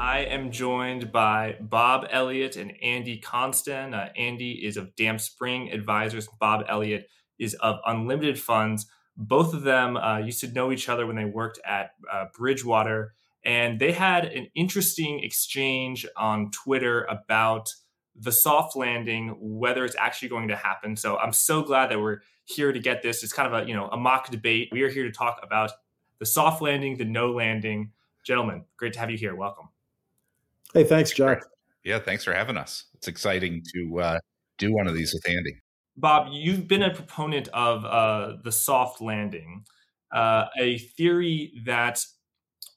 I am joined by Bob Elliott and Andy Constan. Andy is of Damped Spring Advisors. Bob Elliott is of Unlimited Funds. Both of them used to know each other when they worked at Bridgewater, and they had an interesting exchange on Twitter about the soft landing, whether it's actually going to happen. So I'm so glad that we're here to get this. It's kind of a mock debate. We are here to talk about the soft landing, the no landing. Gentlemen, great to have you here. Welcome. Hey, thanks, Jack. Yeah, thanks for having us. It's exciting to do one of these with Andy. Bob, you've been a proponent of the soft landing, a theory that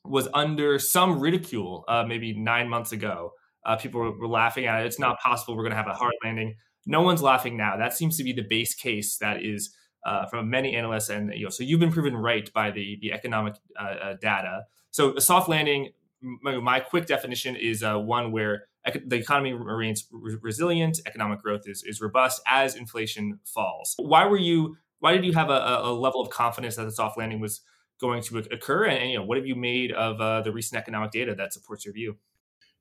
was under some ridicule maybe 9 months ago. People were laughing at it. It's not possible we're going to have a hard landing. No one's laughing now. That seems to be the base case that is from many analysts. And so you've been proven right by the economic data. So a soft landing, my quick definition is one where the economy remains resilient, economic growth is robust as inflation falls. Why did you have a level of confidence that the soft landing was going to occur? And what have you made of the recent economic data that supports your view?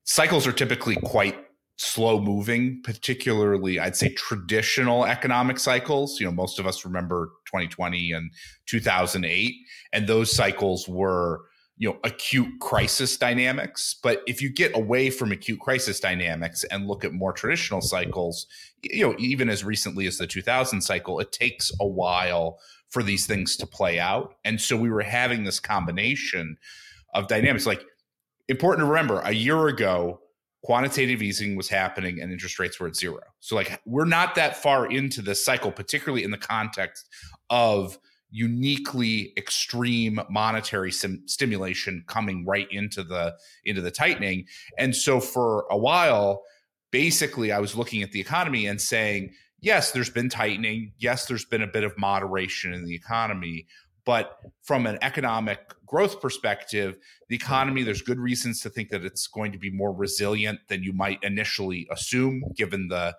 Cycles are typically quite slow moving, particularly I'd say traditional economic cycles. Most of us remember 2020 and 2008, and those cycles were acute crisis dynamics. But if you get away from acute crisis dynamics and look at more traditional cycles, even as recently as the 2000 cycle, it takes a while for these things to play out. And so we were having this combination of dynamics. Like, important to remember, a year ago, quantitative easing was happening and interest rates were at zero. So we're not that far into this cycle, particularly in the context of uniquely extreme monetary stimulation coming right into the tightening. And so for a while, basically, I was looking at the economy and saying, yes, there's been tightening. Yes, there's been a bit of moderation in the economy. But from an economic growth perspective, the economy, there's good reasons to think that it's going to be more resilient than you might initially assume, given the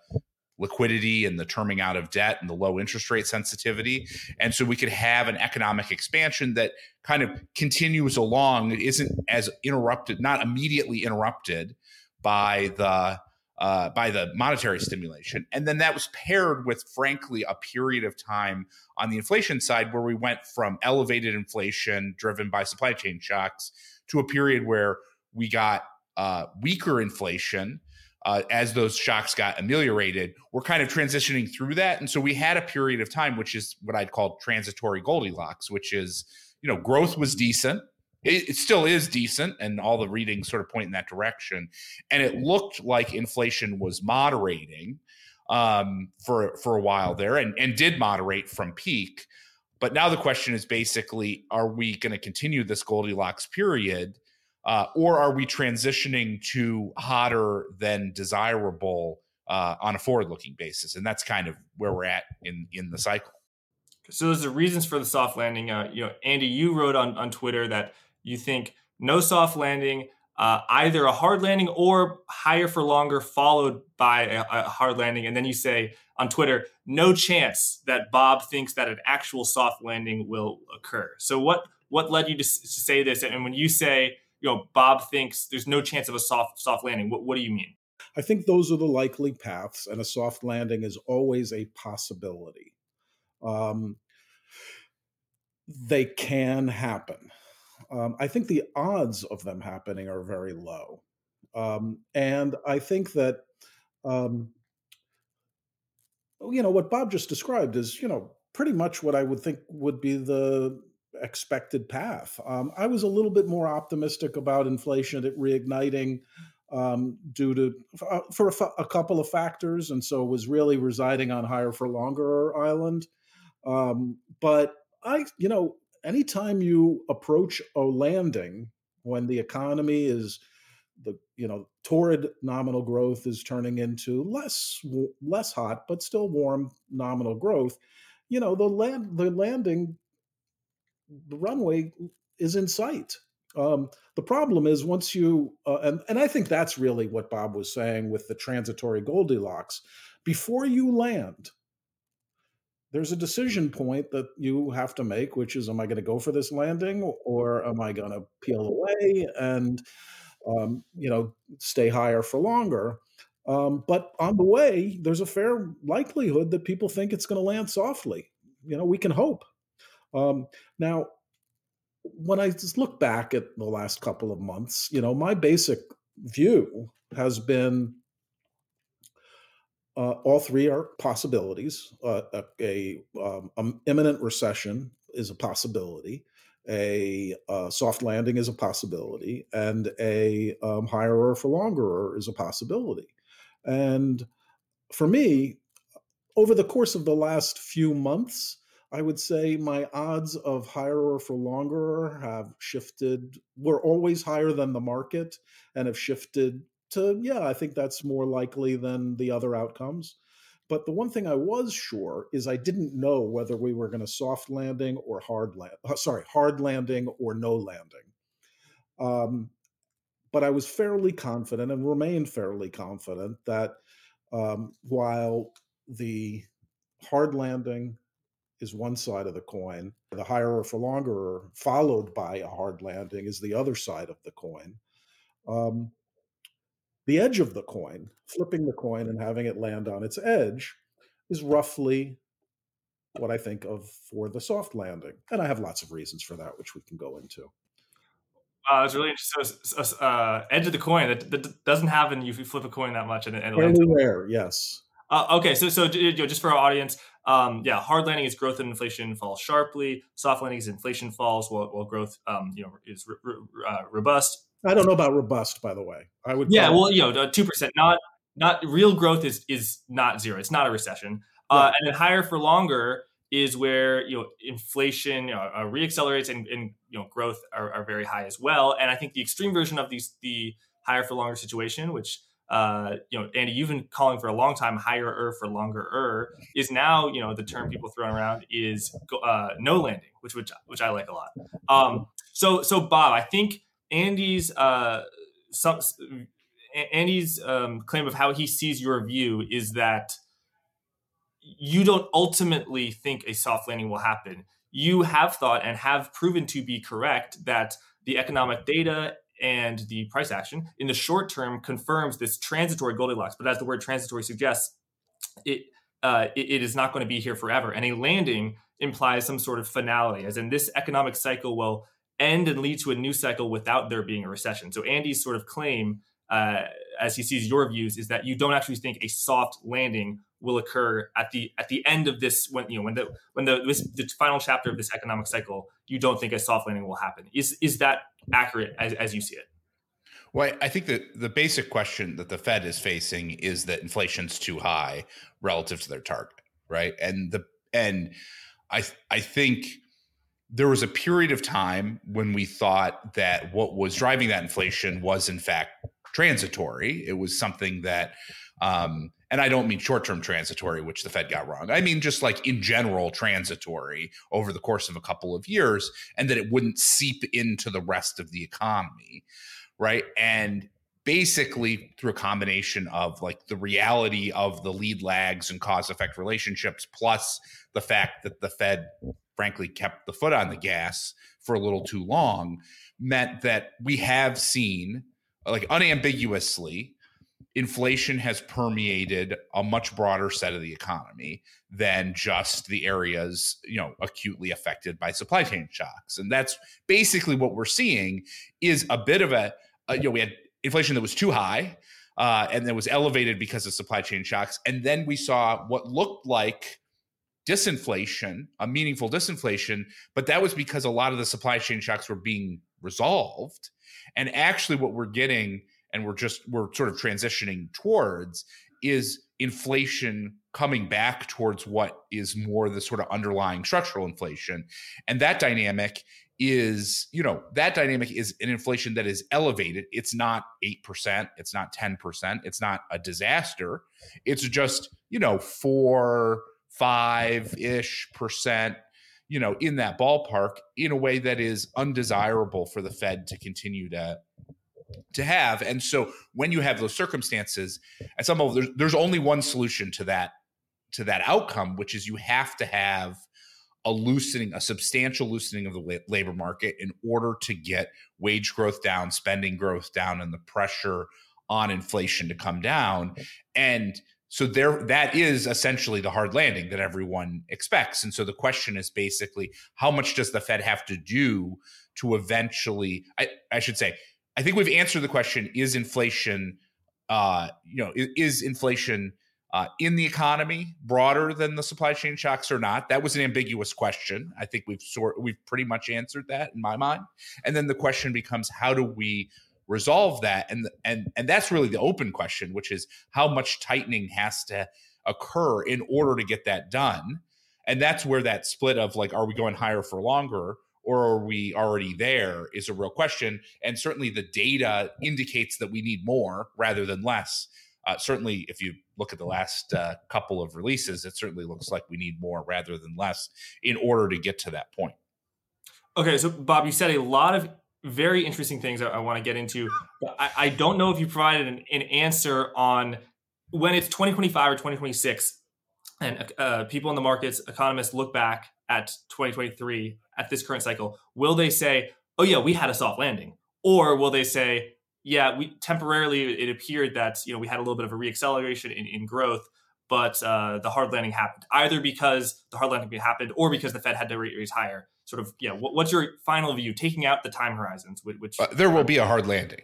liquidity and the terming out of debt and the low interest rate sensitivity. And so we could have an economic expansion that kind of continues along. It isn't as interrupted, not immediately interrupted by the monetary stimulation. And then that was paired with, frankly, a period of time on the inflation side where we went from elevated inflation driven by supply chain shocks to a period where we got weaker inflation as those shocks got ameliorated. We're kind of transitioning through that. And so we had a period of time, which is what I'd call transitory Goldilocks, which is, growth was decent. It still is decent, and all the readings sort of point in that direction. And it looked like inflation was moderating for a while there and did moderate from peak. But now the question is basically, are we going to continue this Goldilocks period, or are we transitioning to hotter than desirable on a forward-looking basis? And that's kind of where we're at in the cycle. So there's the reasons for the soft landing. Andy, you wrote on Twitter that you think no soft landing, either a hard landing or higher for longer followed by a hard landing. And then you say on Twitter, no chance that Bob thinks that an actual soft landing will occur. So what led you to say this? And when you say, Bob thinks there's no chance of a soft landing, what do you mean? I think those are the likely paths, and a soft landing is always a possibility. They can happen. I think the odds of them happening are very low. And I think that, what Bob just described is, pretty much what I would think would be the expected path. I was a little bit more optimistic about inflation at reigniting due to for a couple of factors. And so was really residing on higher for longer island. But anytime you approach a landing when the economy is torrid nominal growth is turning into less hot, but still warm nominal growth, the runway is in sight. The problem is once you, and I think that's really what Bob was saying with the transitory Goldilocks, before you land, there's a decision point that you have to make, which is, am I going to go for this landing or am I going to peel away? And stay higher for longer. But on the way, there's a fair likelihood that people think it's going to land softly. We can hope. Now, when I just look back at the last couple of months, my basic view has been all three are possibilities. An imminent recession is a possibility. A soft landing is a possibility, and a higher or for longer is a possibility. And for me, over the course of the last few months, I would say my odds of higher or for longer have shifted. We're always higher than the market and have shifted to, I think that's more likely than the other outcomes. But the one thing I was sure is I didn't know whether we were going to soft landing or hard landing or no landing. But I was fairly confident and remained fairly confident that while the hard landing is one side of the coin, the higher or for longer followed by a hard landing is the other side of the coin. The edge of the coin, flipping the coin and having it land on its edge, is roughly what I think of for the soft landing. And I have lots of reasons for that, which we can go into. Wow, that's really interesting. So, edge of the coin, that doesn't happen if you flip a coin that much. And anywhere, yes. Okay, so just for our audience, hard landing is growth and inflation fall sharply. Soft landing is inflation falls while growth is robust. I don't know about robust, by the way. I would. Yeah, well, 2%. Not real growth is not zero. It's not a recession. Right. And then higher for longer is where inflation reaccelerates and growth are very high as well. And I think the extreme version of the higher for longer situation, which Andy, you've been calling for a long time, higher for longer, is now the term people throwing around is no landing, which I like a lot. So Bob, I think Andy's claim of how he sees your view is that you don't ultimately think a soft landing will happen. You have thought and have proven to be correct that the economic data and the price action in the short term confirms this transitory Goldilocks. But as the word transitory suggests, it is not going to be here forever. And a landing implies some sort of finality, as in this economic cycle will end and lead to a new cycle without there being a recession. So Andy's sort of claim, as he sees your views, is that you don't actually think a soft landing will occur at the end of this, when the final chapter of this economic cycle. You don't think a soft landing will happen. Is that accurate as you see it? Well, I think that the basic question that the Fed is facing is that inflation's too high relative to their target, right? And I think there was a period of time when we thought that what was driving that inflation was in fact transitory. It was something that, and I don't mean short-term transitory, which the Fed got wrong. I mean just like in general transitory over the course of a couple of years, and that it wouldn't seep into the rest of the economy, right? And basically through a combination of like the reality of the lead lags and cause-effect relationships, plus the fact that the Fed frankly kept the foot on the gas for a little too long, meant that we have seen, like unambiguously, inflation has permeated a much broader set of the economy than just the areas, acutely affected by supply chain shocks. And that's basically what we're seeing is a bit of we had inflation that was too high and that was elevated because of supply chain shocks. And then we saw what looked like disinflation, a meaningful disinflation, but that was because a lot of the supply chain shocks were being resolved. And actually what we're getting, and we're sort of transitioning towards, is inflation coming back towards what is more the sort of underlying structural inflation. And that dynamic is, an inflation that is elevated. It's not 8%. It's not 10%. It's not a disaster. It's just, 5-ish%, in that ballpark, in a way that is undesirable for the Fed to continue to have. And so when you have those circumstances, at some level, there's only one solution to that outcome, which is you have to have a substantial loosening of the labor market in order to get wage growth down, spending growth down, and the pressure on inflation to come down. And so that is essentially the hard landing that everyone expects. And so the question is basically, how much does the Fed have to do to eventually, I should say, I think we've answered the question, is inflation in the economy broader than the supply chain shocks or not? That was an ambiguous question. I think we've pretty much answered that in my mind. And then the question becomes, how do we resolve that? And that's really the open question, which is how much tightening has to occur in order to get that done. And that's where that split of like, are we going higher for longer, or are we already there, is a real question. And certainly the data indicates that we need more rather than less. Certainly, if you look at the last couple of releases, it certainly looks like we need more rather than less in order to get to that point. Okay, so Bob, you said a lot of very interesting things I want to get into. I don't know if you provided an answer on when it's 2025 or 2026, and people in the markets, economists, look back at 2023, at this current cycle. Will they say, oh yeah, we had a soft landing? Or will they say, yeah, we temporarily, it appeared that, you know, we had a little bit of a reacceleration in growth, but the hard landing happened, either because the hard landing happened or because the Fed had to raise higher? Sort of, yeah. What's your final view, taking out the time horizons? Which there will be a hard landing,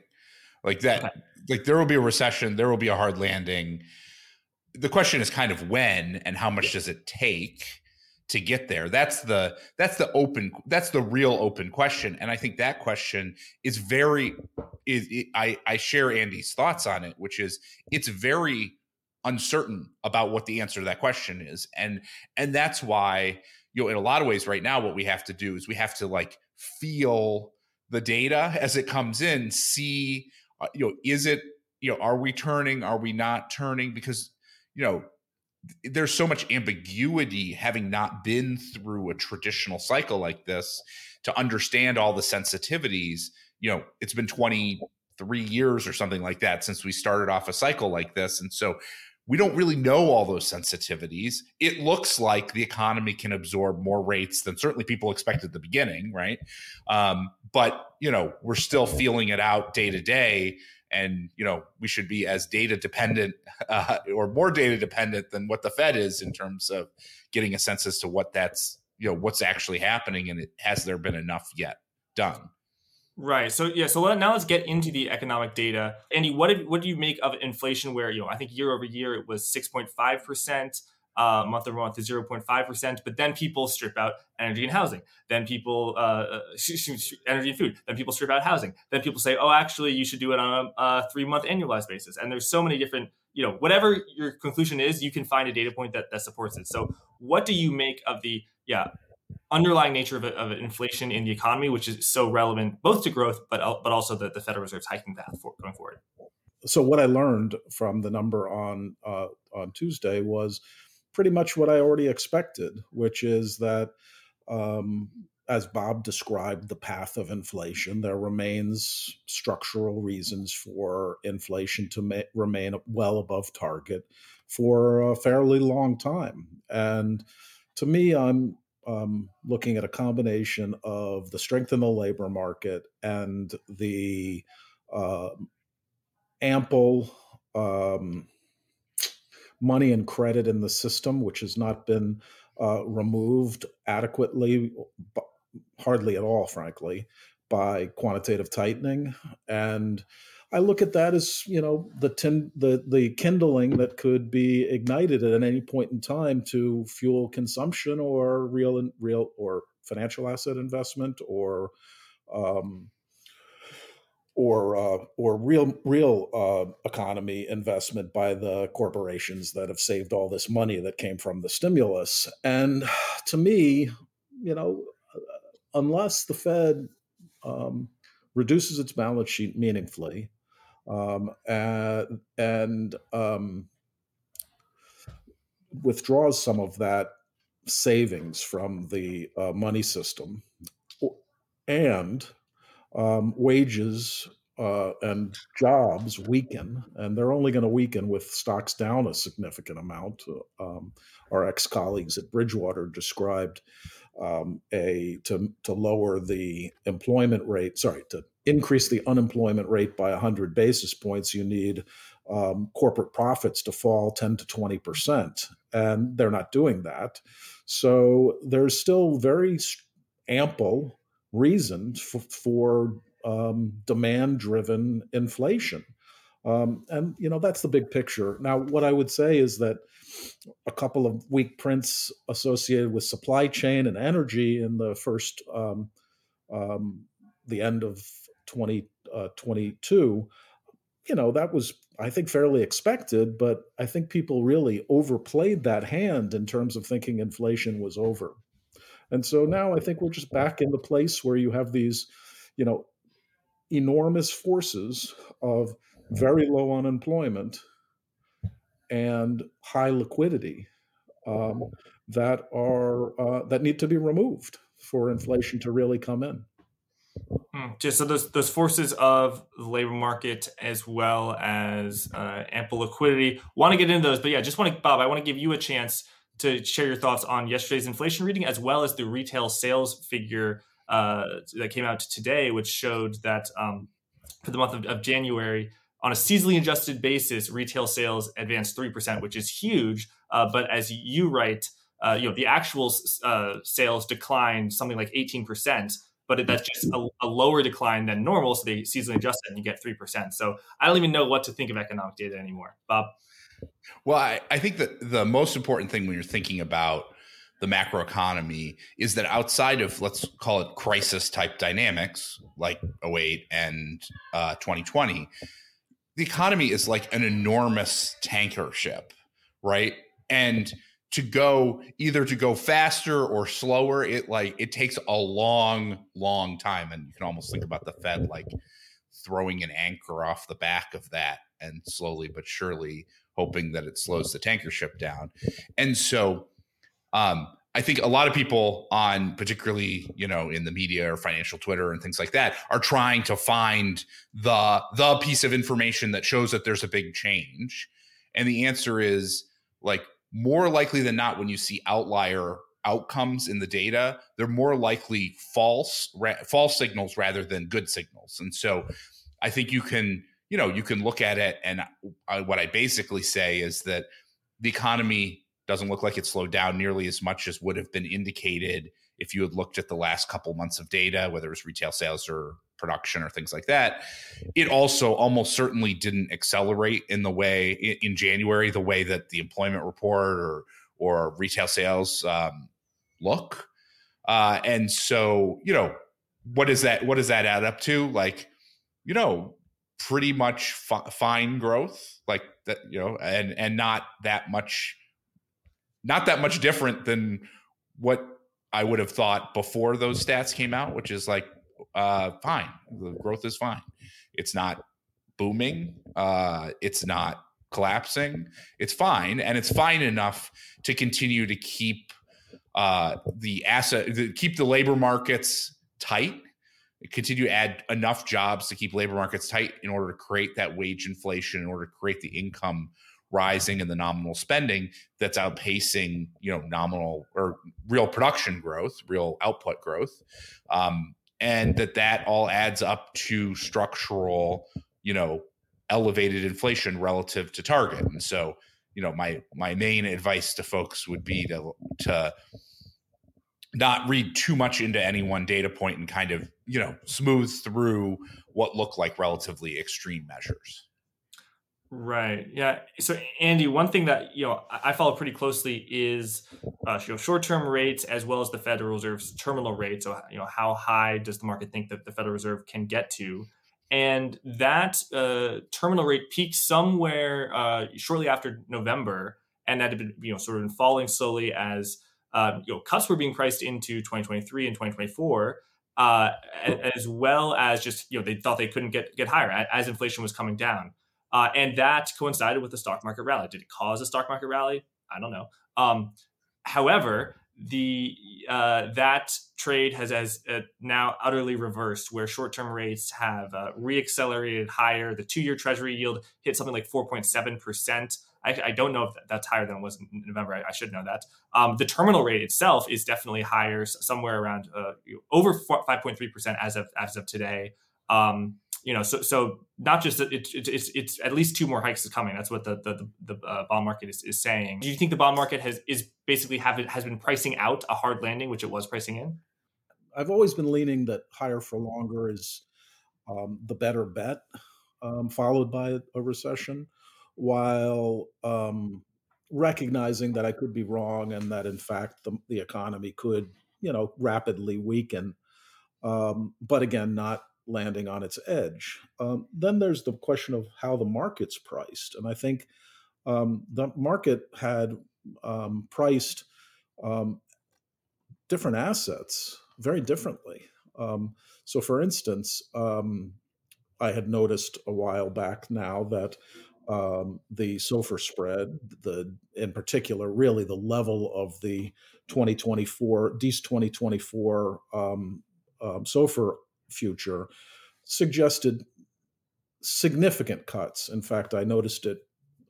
like that. Okay. Like there will be a recession. There will be a hard landing. The question is kind of when and how much does it take to get there? That's the real open question. And I think that question is I share Andy's thoughts on it, which is it's very uncertain about what the answer to that question is, and that's why, you know, in a lot of ways right now, what we have to do is we have to like feel the data as it comes in, see, you know, is it, you know, are we turning, are we not turning? Because, you know, there's so much ambiguity having not been through a traditional cycle like this to understand all the sensitivities. You know, it's been 23 years or something like that since we started off a cycle like this. And so we don't really know all those sensitivities. It looks like the economy can absorb more rates than certainly people expected at the beginning, right? But, you know, we're still feeling it out day to day. And, you know, we should be as data dependent or more data dependent than what the Fed is in terms of getting a sense as to what that's, you know, what's actually happening. And has there been enough yet done? Right. So yeah. So now let's get into the economic data. Andy, what do you make of inflation? Where, you know, I think year over year it was 6.5%, month over month is 0.5%. But then people strip out energy and housing. Then people energy and food. Then people strip out housing. Then people say, oh, actually, you should do it on a 3-month annualized basis. And there's so many different, you know, whatever your conclusion is, you can find a data point that supports it. So what do you make of the underlying nature of inflation in the economy, which is so relevant both to growth, but also the Federal Reserve's hiking path going forward? So what I learned from the number on Tuesday was pretty much what I already expected, which is that, as Bob described the path of inflation, there remains structural reasons for inflation to remain well above target for a fairly long time. And to me, I'm looking at a combination of the strength in the labor market and the ample money and credit in the system, which has not been removed adequately, hardly at all, frankly, by quantitative tightening. And I look at that as, you know, the kindling that could be ignited at any point in time to fuel consumption or real or financial asset investment or real economy investment by the corporations that have saved all this money that came from the stimulus. And to me, you know, unless the Fed reduces its balance sheet meaningfully, and withdraws some of that savings from the money system, and wages and jobs weaken, and they're only going to weaken with stocks down a significant amount. Our ex-colleagues at Bridgewater described to lower the employment rate, to increase the unemployment rate by 100 basis points, you need corporate profits to fall 10 to 20%. And they're not doing that. So there's still very ample reasons for demand-driven inflation. And, you know, that's the big picture. Now, what I would say is that a couple of weak prints associated with supply chain and energy in the first, the end of 2022, you know, that was, I think, fairly expected, but I think people really overplayed that hand in terms of thinking inflation was over. And so now I think we're just back in the place where you have these, you know, enormous forces of very low unemployment and high liquidity that are that need to be removed for inflation to really come in. Just so those forces of the labor market as well as ample liquidity. Want to get into those, but yeah, just want to, Bob, I want to give you a chance to share your thoughts on yesterday's inflation reading as well as the retail sales figure that came out today, which showed that for the month of January, on a seasonally adjusted basis, retail sales advanced 3%, which is huge. But as you write, you know, the actual sales declined something like 18%, but that's just a lower decline than normal. So they seasonally adjusted and you get 3%. So I don't even know what to think of economic data anymore. Bob? Well, I think that the most important thing when you're thinking about the macroeconomy is that outside of, let's call it crisis type dynamics like 08 and 2020, the economy is like an enormous tanker ship, right? And to go faster or slower, it takes a long, long time. And you can almost think about the Fed like throwing an anchor off the back of that and slowly but surely hoping that it slows the tanker ship down. And so I think a lot of people on, particularly, you know, in the media or financial Twitter and things like that, are trying to find the piece of information that shows that there's a big change. And the answer is, like, more likely than not, when you see outlier outcomes in the data, they're more likely false signals rather than good signals. And so I think you can look at it. And what I basically say is that the economy doesn't look like it slowed down nearly as much as would have been indicated if you had looked at the last couple months of data, whether it was retail sales or production or things like that. It also almost certainly didn't accelerate in the way in January, the way that the employment report or retail sales look. And so, you know, what does that add up to? Like, you know, pretty much fine growth, like that, you know, and not that much different than what I would have thought before those stats came out, which is like, fine. The growth is fine. It's not booming. It's not collapsing. It's fine. And it's fine enough to continue to keep keep the labor markets tight, continue to add enough jobs to keep labor markets tight in order to create that wage inflation, in order to create the income rising in the nominal spending that's outpacing, you know, nominal or real production growth, real output growth. And that all adds up to structural, you know, elevated inflation relative to target. And so, you know, my main advice to folks would be to not read too much into any one data point and kind of, you know, smooth through what look like relatively extreme measures. Right. Yeah. So, Andy, one thing that, you know, I follow pretty closely is you know, short-term rates as well as the Federal Reserve's terminal rate. So, you know, how high does the market think that the Federal Reserve can get to? And that terminal rate peaked somewhere shortly after November, and that had been, you know, sort of been falling slowly as you know, cuts were being priced into 2023 and 2024. As well as just, you know, they thought they couldn't get higher as inflation was coming down. And that coincided with the stock market rally. Did it cause a stock market rally? I don't know. However, the that trade has now utterly reversed, where short-term rates have reaccelerated higher. The two-year Treasury yield hit something like 4.7%. I don't know if that's higher than it was in November. I should know that. The terminal rate itself is definitely higher, somewhere around over 5.3% as of today. So not just that it's at least two more hikes is coming. That's what the bond market is saying. Do you think the bond market has been pricing out a hard landing, which it was pricing in? I've always been leaning that higher for longer is the better bet, followed by a recession, while recognizing that I could be wrong and that in fact the economy could, rapidly weaken, but again, not landing on its edge. Then there's the question of how the market's priced. And I think the market had priced different assets very differently. So for instance, I had noticed a while back now that the SOFR spread, in particular, really the level of the 2024 SOFR future suggested significant cuts. In fact, I noticed it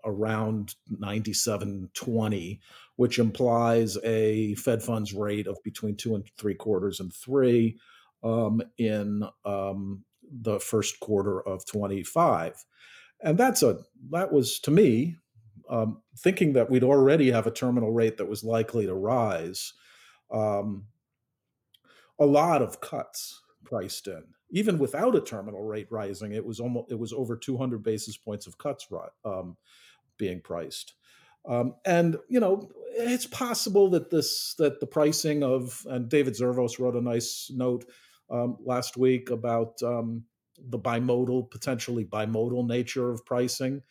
around 97.20, which implies a Fed funds rate of between 2 3/4 and 3 in the first quarter of 25. And that was, to me, thinking that we'd already have a terminal rate that was likely to rise, a lot of cuts priced in. Even without a terminal rate rising, it was over 200 basis points of cuts being priced. It's possible that the pricing of, and David Zervos wrote a nice note last week about the potentially bimodal nature of pricing.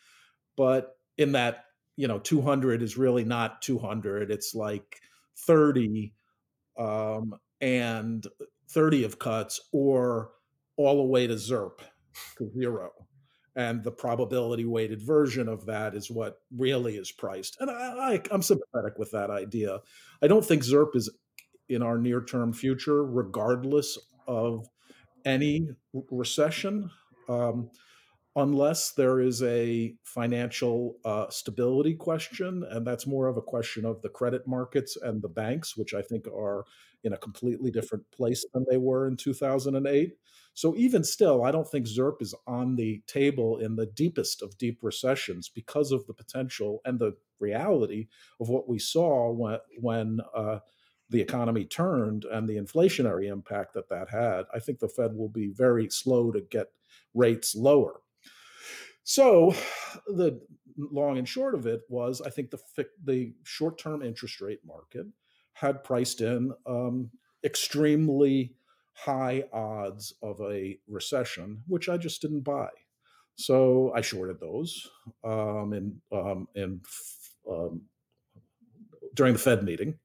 But in that, 200 is really not 200. It's like 30 and 30 of cuts, or all the way to ZIRP, to 0. And the probability weighted version of that is what really is priced. And I'm sympathetic with that idea. I don't think ZIRP is in our near term future, regardless of any recession, unless there is a financial stability question. And that's more of a question of the credit markets and the banks, which I think are in a completely different place than they were in 2008. So even still, I don't think ZIRP is on the table in the deepest of deep recessions because of the potential and the reality of what we saw when the economy turned and the inflationary impact that had. I think the Fed will be very slow to get rates lower. So the long and short of it was, I think the short-term interest rate market had priced in extremely high odds of a recession, which I just didn't buy. So I shorted those during the Fed meeting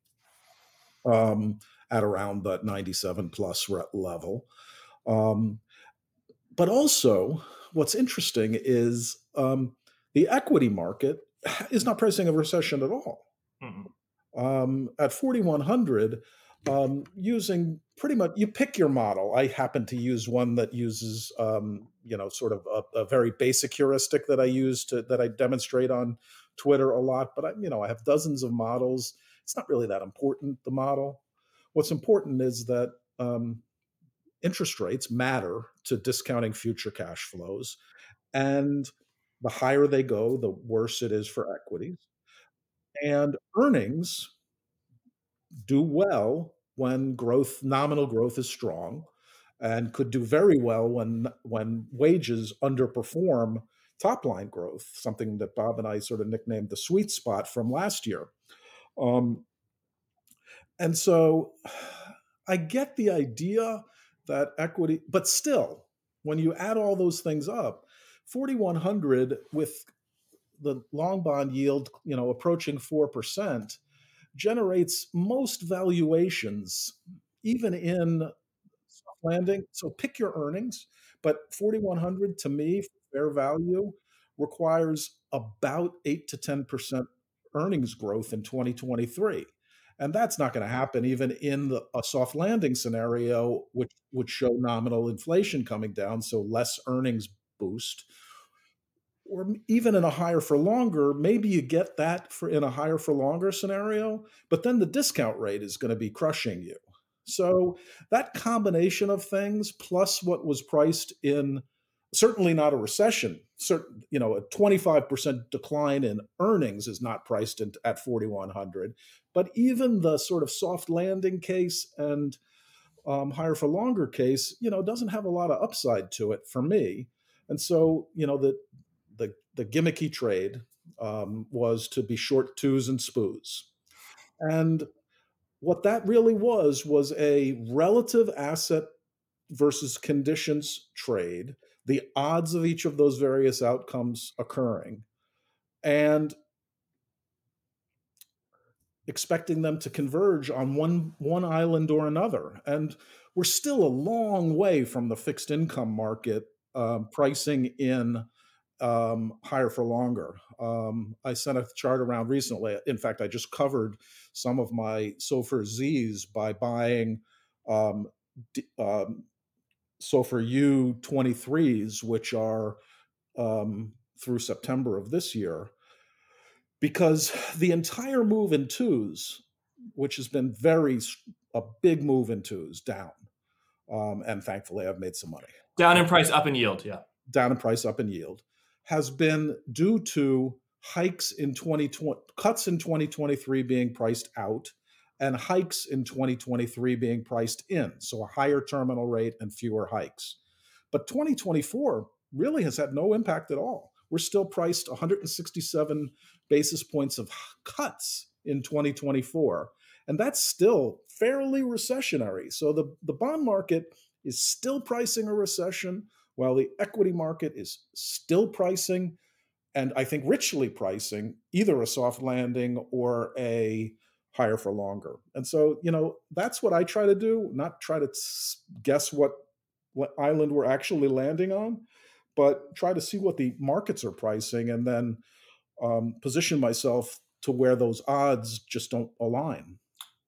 at around that 97 plus level. But also, what's interesting is the equity market is not pricing a recession at all. Mm-hmm. At 4,100, using pretty much, you pick your model. I happen to use one that uses, sort of a very basic heuristic that I use that I demonstrate on Twitter a lot. But I have dozens of models. It's not really that important, the model. What's important is that interest rates matter to discounting future cash flows, and the higher they go, the worse it is for equities. And earnings do well when nominal growth is strong, and could do very well when wages underperform top-line growth, something that Bob and I sort of nicknamed the sweet spot from last year. And so I get the idea that equity, but still, when you add all those things up, 4,100 with the long bond yield, approaching 4%, generates most valuations, even in soft landing. So pick your earnings, but 4,100 to me, fair value, requires about 8 to 10% earnings growth in 2023. And that's not going to happen even in a soft landing scenario, which would show nominal inflation coming down, so less earnings boost. or even in a higher for longer, maybe you get that for in a higher for longer scenario, but then the discount rate is going to be crushing you. So that combination of things, plus what was priced in, certainly not a recession, you know, a 25% decline in earnings is not priced in at 4,100, but even the sort of soft landing case and higher for longer case, you know, doesn't have a lot of upside to it for me. And so, you know, the gimmicky trade was to be short twos and spoos. And what that really was a relative asset versus conditions trade, the odds of each of those various outcomes occurring, and expecting them to converge on one island or another. And we're still a long way from the fixed income market pricing in higher for longer. I sent a chart around recently. In fact, I just covered some of my SOFR Zs by buying SOFR U23s, which are through September of this year, because the entire move in twos, which has been a big move in twos down, and thankfully I've made some money. Down in price, up in yield, yeah. Down in price, up in yield, has been due to hikes in 2020, cuts in 2023 being priced out, and hikes in 2023 being priced in. So a higher terminal rate and fewer hikes. But 2024 really has had no impact at all. We're still priced 167 basis points of cuts in 2024. And that's still fairly recessionary. So the bond market is still pricing a recession, while the equity market is still pricing, and I think richly pricing, either a soft landing or a higher for longer. And so, you know, that's what I try to do, not try to guess what island we're actually landing on, but try to see what the markets are pricing and then position myself to where those odds just don't align.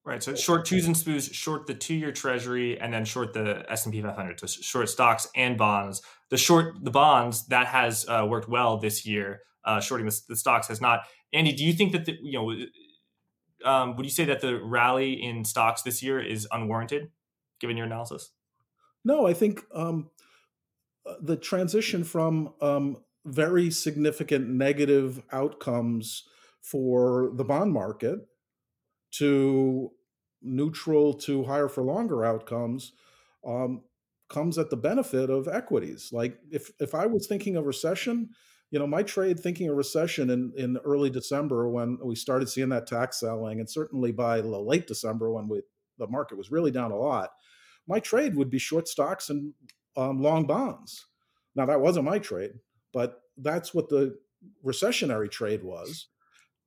Right. So short twos and spoos, short the 2-year treasury, and then short the S&P 500. So short stocks and bonds. The bonds, that has worked well this year. Shorting the stocks has not. Andy, do you think that, would you say that the rally in stocks this year is unwarranted, given your analysis? No, I think the transition from very significant negative outcomes for the bond market to neutral to higher for longer outcomes comes at the benefit of equities. Like if I was thinking of recession, you know, my trade thinking of recession in early December when we started seeing that tax selling, and certainly by late December when the market was really down a lot, my trade would be short stocks and long bonds. Now that wasn't my trade, but that's what the recessionary trade was.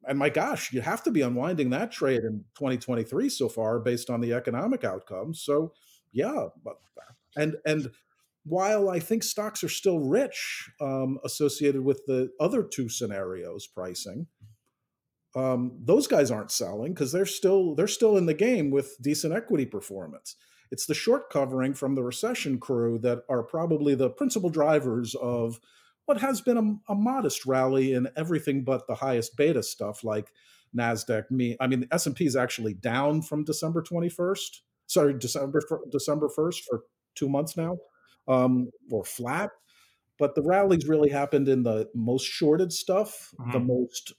And my gosh, you have to be unwinding that trade in 2023 so far based on the economic outcomes. So yeah, and while I think stocks are still rich associated with the other two scenarios pricing, those guys aren't selling because they're still in the game with decent equity performance. It's the short covering from the recession crew that are probably the principal drivers of what has been a modest rally in everything but the highest beta stuff like NASDAQ. The S&P is actually down from December 1st for 2 months now, or flat. But the rallies really happened in the most shorted stuff, the most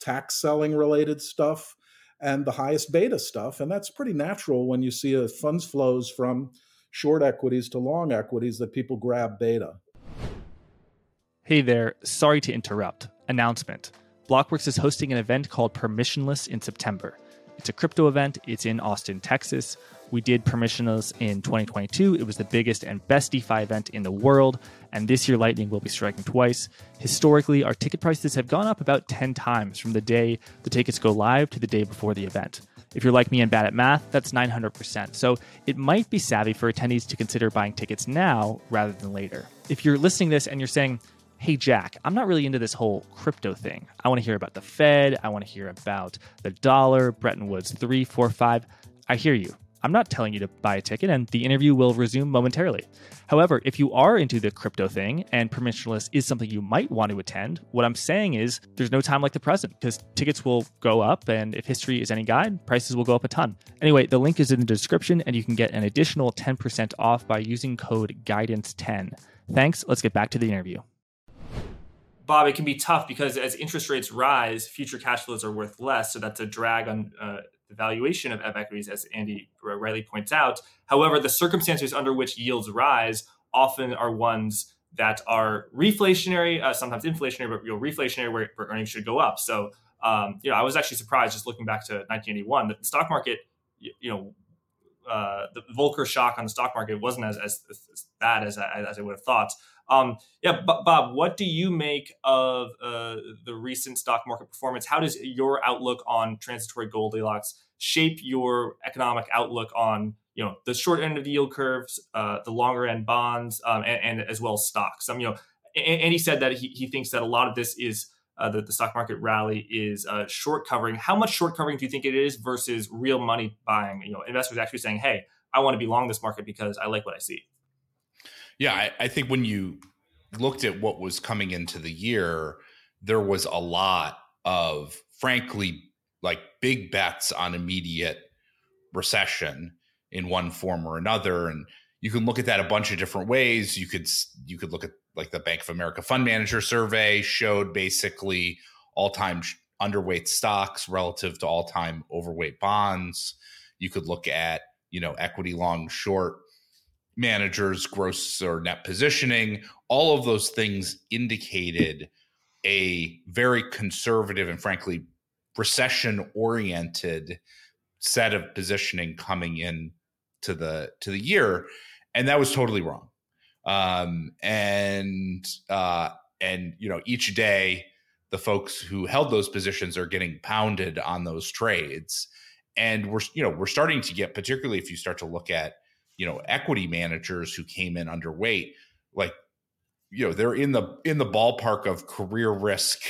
tax selling related stuff, and the highest beta stuff. And that's pretty natural when you see funds flows from short equities to long equities that people grab beta. Hey there, sorry to interrupt. Announcement. Blockworks is hosting an event called Permissionless in September. It's a crypto event. It's in Austin, Texas. We did Permissionless in 2022. It was the biggest and best DeFi event in the world. And this year, lightning will be striking twice. Historically, our ticket prices have gone up about 10 times from the day the tickets go live to the day before the event. If you're like me and bad at math, that's 900%. So it might be savvy for attendees to consider buying tickets now rather than later. If you're listening to this and you're saying, hey, Jack, I'm not really into this whole crypto thing. I want to hear about the Fed. I want to hear about the dollar, Bretton Woods 3, 4, 5. I hear you. I'm not telling you to buy a ticket, and the interview will resume momentarily. However, if you are into the crypto thing and Permissionless is something you might want to attend, what I'm saying is there's no time like the present because tickets will go up, and if history is any guide, prices will go up a ton. Anyway, the link is in the description, and you can get an additional 10% off by using code GUIDANCE10. Thanks. Let's get back to the interview. Bob, it can be tough because as interest rates rise, future cash flows are worth less. So that's a drag on the valuation of equities, as Andy rightly points out. However, the circumstances under which yields rise often are ones that are reflationary, sometimes inflationary, but real reflationary where earnings should go up. So, I was actually surprised just looking back to 1981 that the stock market, the Volcker shock on the stock market wasn't as bad as I would have thought. Bob, what do you make of the recent stock market performance? How does your outlook on transitory Goldilocks shape your economic outlook on the short end of the yield curves, the longer end bonds, and as well as stocks? Andy said that he thinks that a lot of this is the stock market rally is short covering. How much short covering do you think it is versus real money buying? Investors actually saying, "Hey, I want to be long this market because I like what I see." Yeah, I think when you looked at what was coming into the year, there was a lot of, frankly, like big bets on immediate recession in one form or another. And you can look at that a bunch of different ways. You could look at like the Bank of America Fund Manager survey showed basically all-time underweight stocks relative to all-time overweight bonds. You could look at, equity long short managers, gross or net positioning. All of those things indicated a very conservative and frankly recession-oriented set of positioning coming in to the year, and that was totally wrong. Each day the folks who held those positions are getting pounded on those trades, and we're starting to get, particularly if you start to look at equity managers who came in underweight, they're in the ballpark of career risk,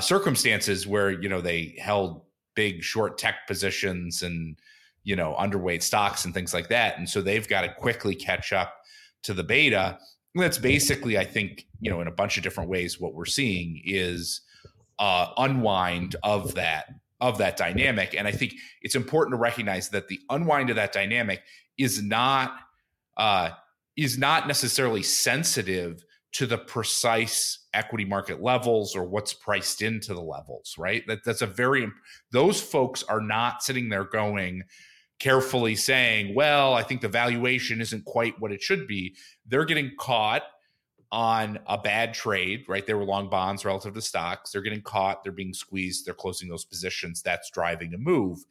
circumstances where, they held big short tech positions and, underweight stocks and things like that. And so they've got to quickly catch up to the beta. And that's basically, I think, in a bunch of different ways, what we're seeing is unwind of that dynamic. And I think it's important to recognize that the unwind of that dynamic is not necessarily sensitive to the precise equity market levels or what's priced into the levels, right? Those folks are not sitting there going carefully saying, well, I think the valuation isn't quite what it should be. They're getting caught on a bad trade, right? They were long bonds relative to stocks. They're getting caught. They're being squeezed. They're closing those positions. That's driving a move.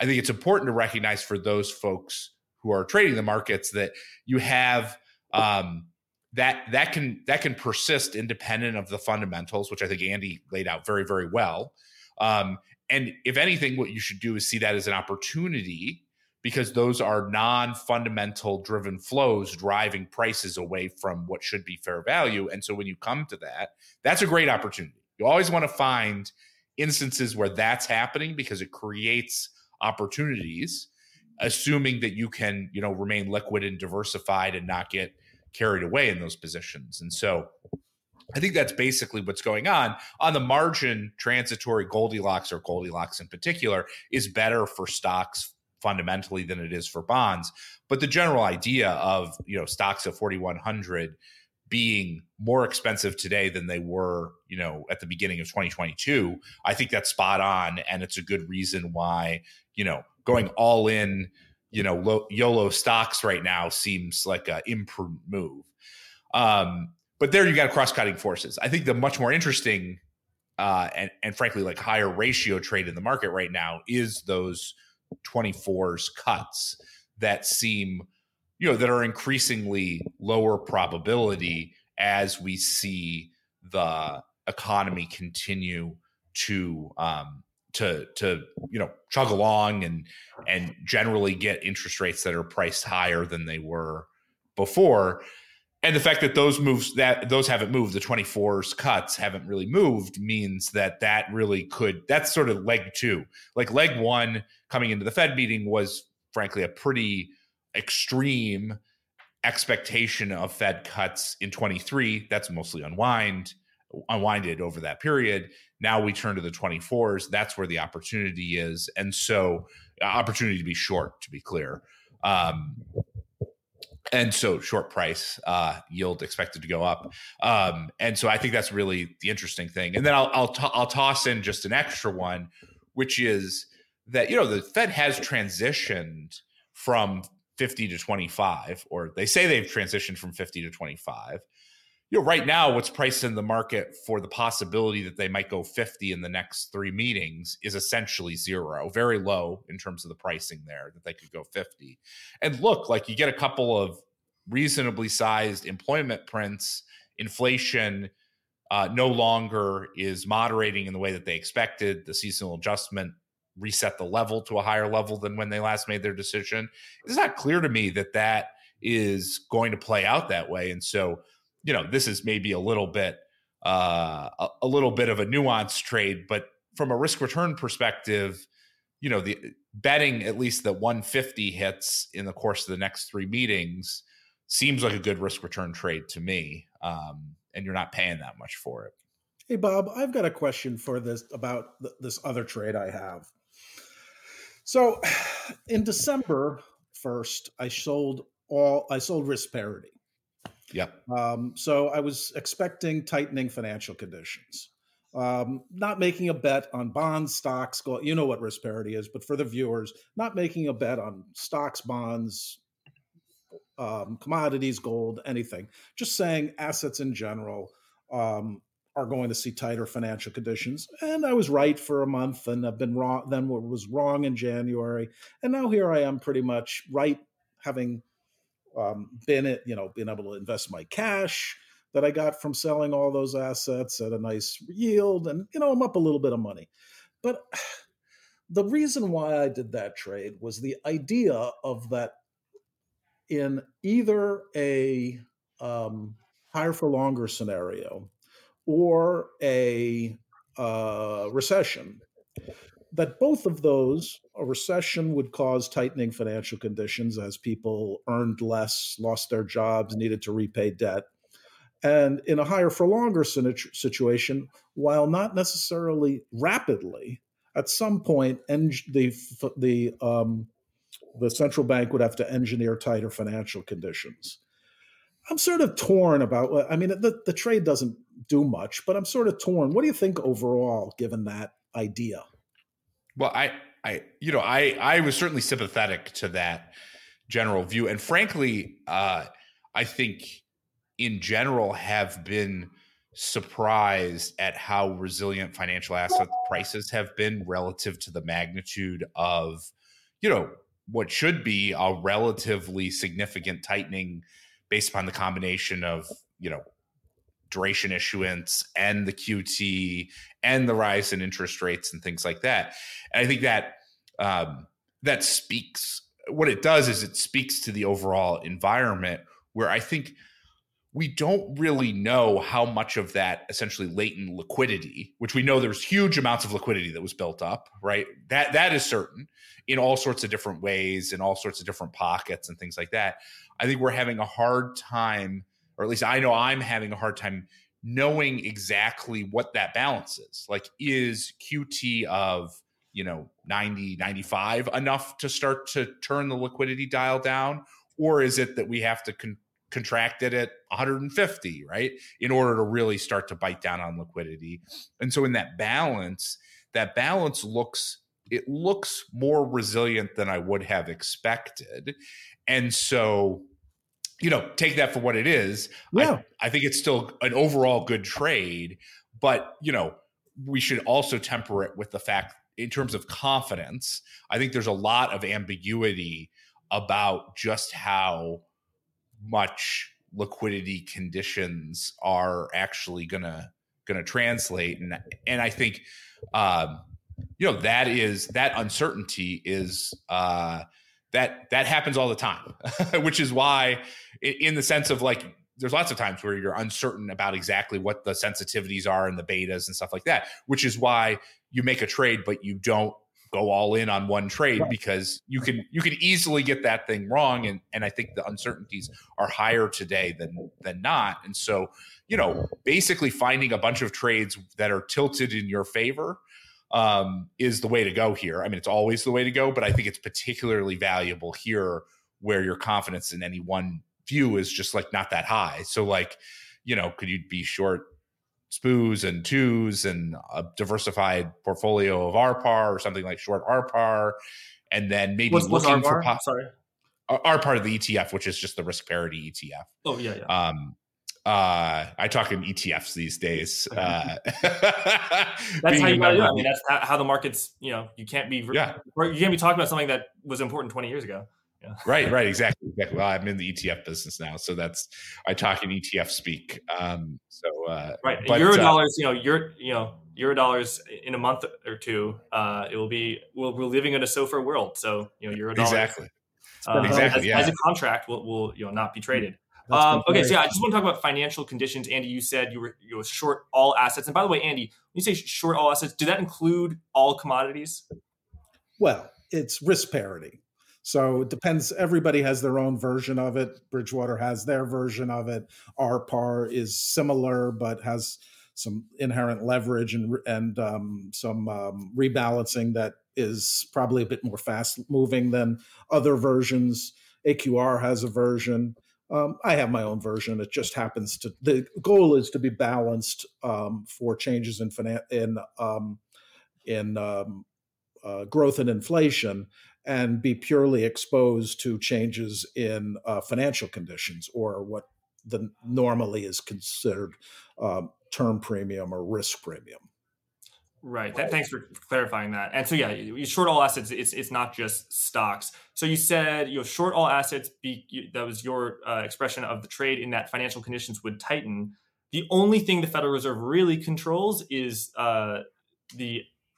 I think it's important to recognize for those folks who are trading the markets that you have that can persist independent of the fundamentals, which I think Andy laid out very, very well. And if anything, what you should do is see that as an opportunity, because those are non-fundamental driven flows driving prices away from what should be fair value. And so when you come to that, that's a great opportunity. You always want to find instances where that's happening because it creates opportunities, assuming that you can, remain liquid and diversified and not get carried away in those positions. And so I think that's basically what's going on. On the margin, transitory Goldilocks, or Goldilocks in particular, is better for stocks fundamentally than it is for bonds. But the general idea of, stocks at 4,100 being more expensive today than they were, at the beginning of 2022, I think that's spot on. And it's a good reason why, going all in, YOLO stocks right now seems like an improved move. But there you got cross-cutting forces. I think the much more interesting and frankly, like higher ratio trade in the market right now is those 24s cuts that seem, that are increasingly lower probability as we see the economy continue to chug along and generally get interest rates that are priced higher than they were before. And the fact that those moves, that those haven't moved, the 24's cuts haven't really moved, means that that really could, that's sort of leg two. Like leg one coming into the Fed meeting was frankly a pretty extreme expectation of Fed cuts in 23. That's mostly unwinded over that period. Now we turn to the 24s. That's where the opportunity is. And so opportunity to be short, to be clear. And so short price, yield expected to go up. And so I think that's really the interesting thing. And then I'll toss in just an extra one, which is that, you know, the Fed has transitioned from 50 to 25, or they say they've transitioned from 50 to 25. You know, right now what's priced in the market for the possibility that they might go 50 in the next three meetings is essentially zero, very low in terms of the pricing there that they could go 50. And look, like you get a couple of reasonably sized employment prints, inflation no longer is moderating in the way that they expected, the seasonal adjustment reset the level to a higher level than when they last made their decision. It's not clear to me that that is going to play out that way. And so, you know, this is maybe a little bit of a nuanced trade, but from a risk return perspective, you know, the betting at least that 150 hits in the course of the next three meetings seems like a good risk return trade to me. And you're not paying that much for it. Hey, Bob, I've got a question for this about this other trade I have. So in December 1st, I sold risk parity. Yeah. So I was expecting tightening financial conditions, not making a bet on bonds, stocks, gold. You know what risk parity is, but for the viewers, not making a bet on stocks, bonds, commodities, gold, anything. Just saying assets in general are going to see tighter financial conditions. And I was right for a month, and I've been wrong. Then what was wrong in January. And now here I am pretty much right, having been able to invest my cash that I got from selling all those assets at a nice yield. And, you know, I'm up a little bit of money. But the reason why I did that trade was the idea of that in either a higher for longer scenario or a recession, that both of those, a recession would cause tightening financial conditions as people earned less, lost their jobs, needed to repay debt. And in a higher for longer situation, while not necessarily rapidly, at some point, the central bank would have to engineer tighter financial conditions. I'm sort of torn about, I mean, the trade doesn't do much, but I'm sort of torn. What do you think overall, given that idea? Well, I was certainly sympathetic to that general view. And frankly, I think in general have been surprised at how resilient financial asset prices have been relative to the magnitude of, you know, what should be a relatively significant tightening based upon the combination of, you know, duration issuance and the QT and the rise in interest rates and things like that. And I think that that speaks, what it does is it speaks to the overall environment where I think we don't really know how much of that essentially latent liquidity, which we know there's huge amounts of liquidity that was built up, right? That is certain in all sorts of different ways, in all sorts of different pockets and things like that. I think we're having a hard time, or at least I know I'm having a hard time knowing exactly what that balance is. Like, is QT of, you know, 90, 95 enough to start to turn the liquidity dial down? Or is it that we have to contract it at 150, right, in order to really start to bite down on liquidity? And so in that balance looks more resilient than I would have expected. And so, you know, take that for what it is. Yeah. I think it's still an overall good trade, but, you know, we should also temper it with the fact in terms of confidence. I think there's a lot of ambiguity about just how much liquidity conditions are actually going to translate. And I think, you know, that uncertainty is, that happens all the time, which is why in the sense of like there's lots of times where you're uncertain about exactly what the sensitivities are and the betas and stuff like that, which is why you make a trade, but you don't go all in on one trade, because you can easily get that thing wrong. And I think the uncertainties are higher today than not. And so, you know, basically finding a bunch of trades that are tilted in your favor is the way to go here. I mean, it's always the way to go, but I think it's particularly valuable here where your confidence in any one view is just like not that high. So like, you know, could you be short SPOOs and twos and a diversified portfolio of RPAR or something like short RPAR, and then maybe RPAR of the ETF, which is just the risk parity ETF. Oh yeah, yeah. I talk in ETFs these days. That's how the markets. You know, you can't be talking about something that was important 20 years ago. Yeah. Right, exactly. Well, I'm in the ETF business now, so I talk in ETF speak. Eurodollars, Eurodollars in a month or two, we're living in a SOFR world, so Eurodollars as a contract will not be traded. I just want to talk about financial conditions. Andy, you said you were short all assets, and by the way, Andy, when you say short all assets, do that include all commodities? Well, it's risk parity. So it depends. Everybody has their own version of it. Bridgewater has their version of it. RPAR is similar, but has some inherent leverage and some rebalancing that is probably a bit more fast moving than other versions. AQR has a version. I have my own version. It just happens to, the goal is to be balanced for changes in growth and inflation, and be purely exposed to changes in financial conditions, or what the normally is considered term premium or risk premium. Right. Thanks for clarifying that. And so, yeah, you short all assets. It's not just stocks. So you said short all assets. That was your expression of the trade in that financial conditions would tighten. The only thing the Federal Reserve really controls is the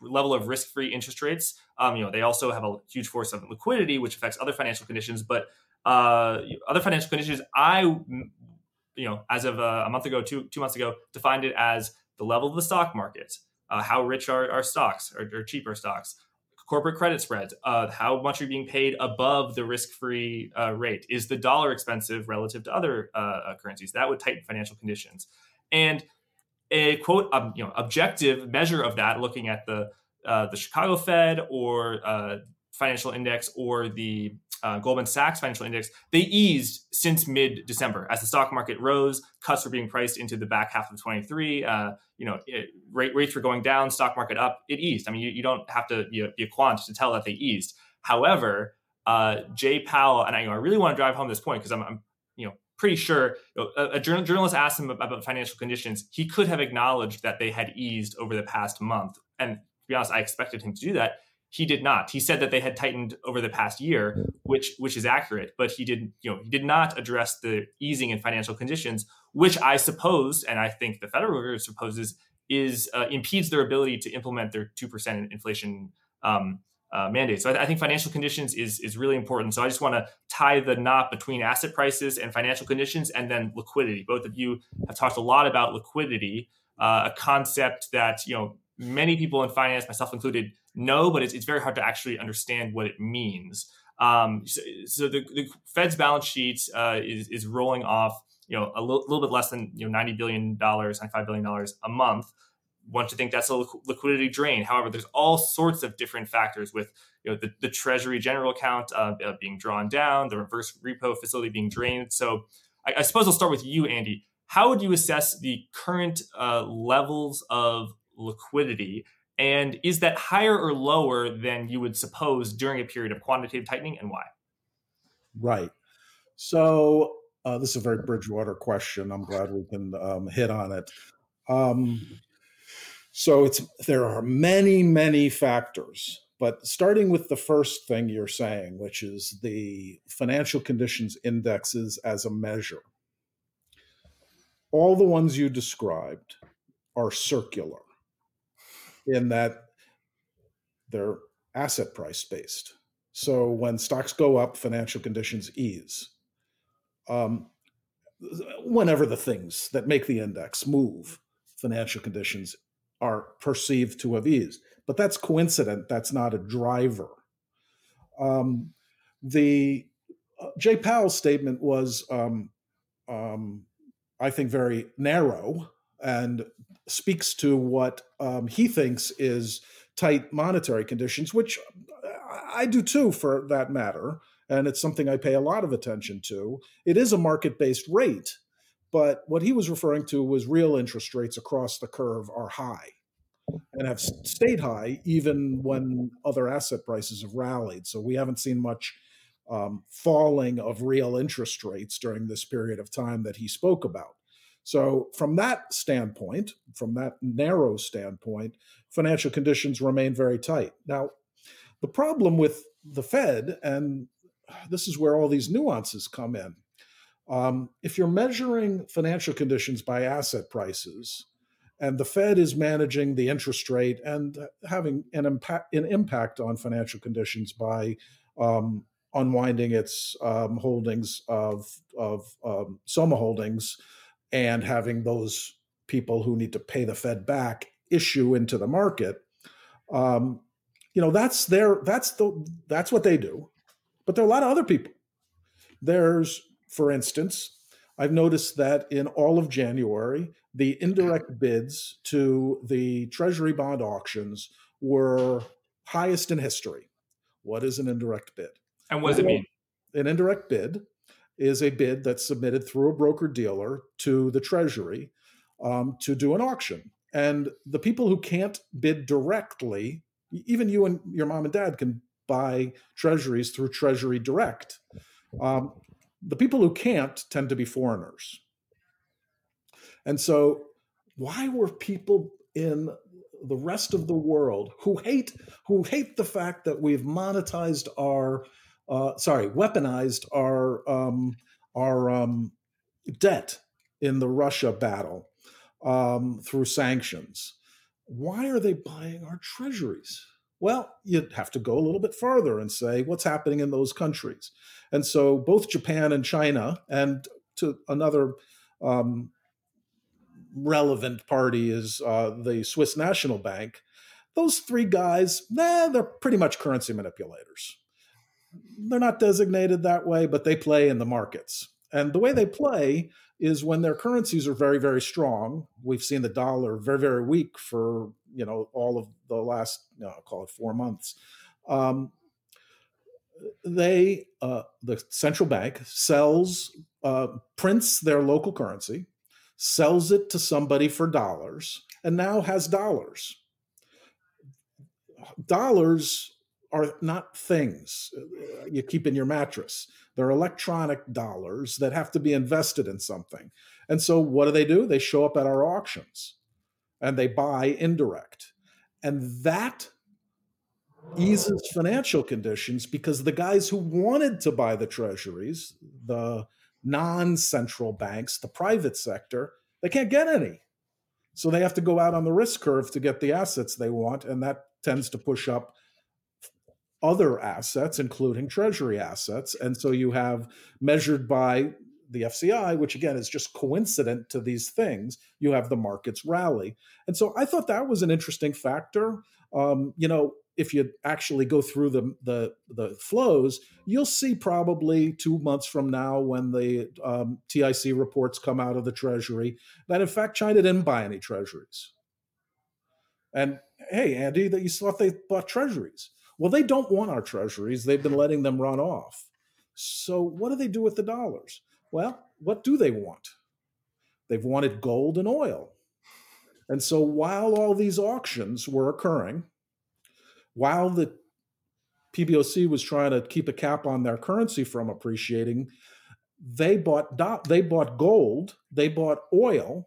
level of risk-free interest rates. They also have a huge force of liquidity, which affects other financial conditions. But other financial conditions, as of a month ago, two months ago, defined it as the level of the stock market, how rich are our stocks or cheaper stocks, corporate credit spreads, how much are you being paid above the risk-free rate, is the dollar expensive relative to other currencies? That would tighten financial conditions. And a quote, objective measure of that, looking at the Chicago Fed or financial index or the Goldman Sachs financial index, they eased since mid-December as the stock market rose. Cuts were being priced into the back half of 2023. Rates were going down, stock market up. It eased. I mean, you don't have to be a quant to tell that they eased. However, Jay Powell, and I really want to drive home this point because I'm pretty sure a journalist asked him about financial conditions. He could have acknowledged that they had eased over the past month. And to be honest, I expected him to do that. He did not. He said that they had tightened over the past year, which is accurate, but he did not address the easing in financial conditions, which I suppose, and I think the Federal Reserve supposes, is impedes their ability to implement their 2% inflation mandate. So I think financial conditions is really important. So I just want to tie the knot between asset prices and financial conditions, and then liquidity. Both of you have talked a lot about liquidity, a concept that many people in finance, myself included, know, but it's very hard to actually understand what it means. So the Fed's balance sheet is rolling off a little bit less than $95 billion a month. One should think that's a liquidity drain. However, there's all sorts of different factors with the Treasury General Account being drawn down, the reverse repo facility being drained. So I suppose I'll start with you, Andy. How would you assess the current levels of liquidity? And is that higher or lower than you would suppose during a period of quantitative tightening, and why? Right. So this is a very Bridgewater question. I'm glad we can hit on it. So there are many, many factors, but starting with the first thing you're saying, which is the financial conditions indexes as a measure. All the ones you described are circular in that they're asset price based. So when stocks go up, financial conditions ease. whenever the things that make the index move, financial conditions are perceived to have eased. But that's coincident. That's not a driver. Jay Powell's statement was, I think, very narrow and speaks to what he thinks is tight monetary conditions, which I do too, for that matter. And it's something I pay a lot of attention to. It is a market-based rate, but what he was referring to was real interest rates across the curve are high and have stayed high even when other asset prices have rallied. So we haven't seen much falling of real interest rates during this period of time that he spoke about. So from that standpoint, from that narrow standpoint, financial conditions remain very tight. Now, the problem with the Fed, and this is where all these nuances come in, if you're measuring financial conditions by asset prices, and the Fed is managing the interest rate and having an impact on financial conditions by unwinding its holdings of SOMA holdings, and having those people who need to pay the Fed back issue into the market, that's what they do. But there are a lot of other people. There's, for instance, I've noticed that in all of January, the indirect bids to the Treasury bond auctions were highest in history. What is an indirect bid? And what does it mean? An indirect bid is a bid that's submitted through a broker-dealer to the Treasury to do an auction. And the people who can't bid directly, even you and your mom and dad can buy treasuries through Treasury Direct. The people who can't tend to be foreigners. And so why were people in the rest of the world who hate the fact that we've monetized weaponized our debt in the Russia battle through sanctions? Why are they buying our treasuries? Well, you'd have to go a little bit farther and say what's happening in those countries. And so both Japan and China, and to another relevant party is the Swiss National Bank. Those three guys, they're pretty much currency manipulators. They're not designated that way, but they play in the markets. And the way they play is when their currencies are very, very strong. We've seen the dollar very, very weak for, all of the last, call it 4 months. The central bank prints their local currency, sells it to somebody for dollars, and now has dollars. Dollars are not things you keep in your mattress. They're electronic dollars that have to be invested in something. And so what do? They show up at our auctions and they buy indirect. And that eases financial conditions because the guys who wanted to buy the treasuries, the non-central banks, the private sector, they can't get any. So they have to go out on the risk curve to get the assets they want. And that tends to push up other assets, including treasury assets. And so you have, measured by the FCI, which again is just coincident to these things, you have the markets rally. And so I thought that was an interesting factor. If you actually go through the flows, you'll see probably 2 months from now when the TIC reports come out of the Treasury that in fact China didn't buy any treasuries. And hey, Andy, that you thought they bought treasuries. Well, they don't want our treasuries. They've been letting them run off. So what do they do with the dollars? Well, what do they want? They've wanted gold and oil. And so while all these auctions were occurring, while the PBOC was trying to keep a cap on their currency from appreciating, they bought gold, they bought oil,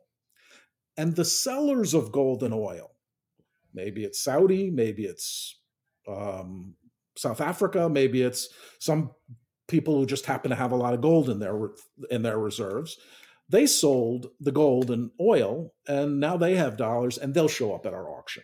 and the sellers of gold and oil, maybe it's Saudi, maybe it's South Africa, maybe it's some people who just happen to have a lot of gold in their reserves. They sold the gold and oil, and now they have dollars, and they'll show up at our auction.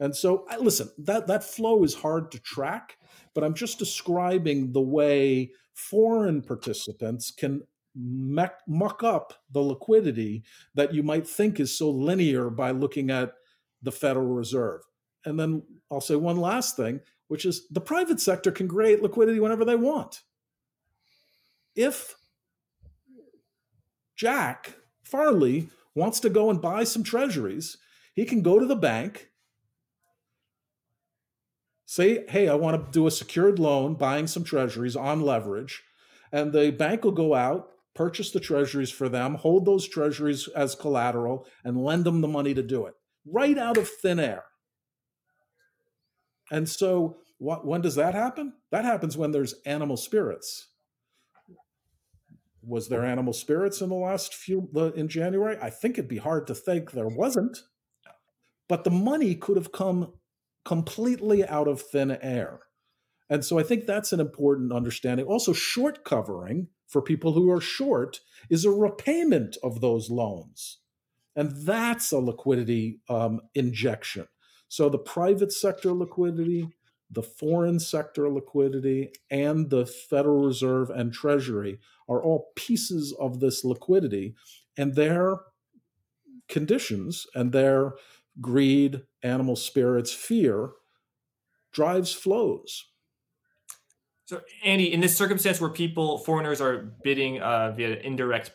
And so, listen, that flow is hard to track, but I'm just describing the way foreign participants can muck up the liquidity that you might think is so linear by looking at the Federal Reserve. And then I'll say one last thing, which is the private sector can create liquidity whenever they want. If Jack Farley wants to go and buy some treasuries, he can go to the bank, say, hey, I want to do a secured loan, buying some treasuries on leverage, and the bank will go out, purchase the treasuries for them, hold those treasuries as collateral, and lend them the money to do it, right out of thin air. And so when does that happen? That happens when there's animal spirits. Was there animal spirits in the last few, in January? I think it'd be hard to think there wasn't. But the money could have come completely out of thin air. And so I think that's an important understanding. Also, short covering for people who are short is a repayment of those loans. And that's a liquidity injection. So the private sector liquidity, the foreign sector liquidity, and the Federal Reserve and Treasury are all pieces of this liquidity, and their conditions and their greed, animal spirits, fear drives flows. So, Andy, in this circumstance where foreigners are bidding via indirect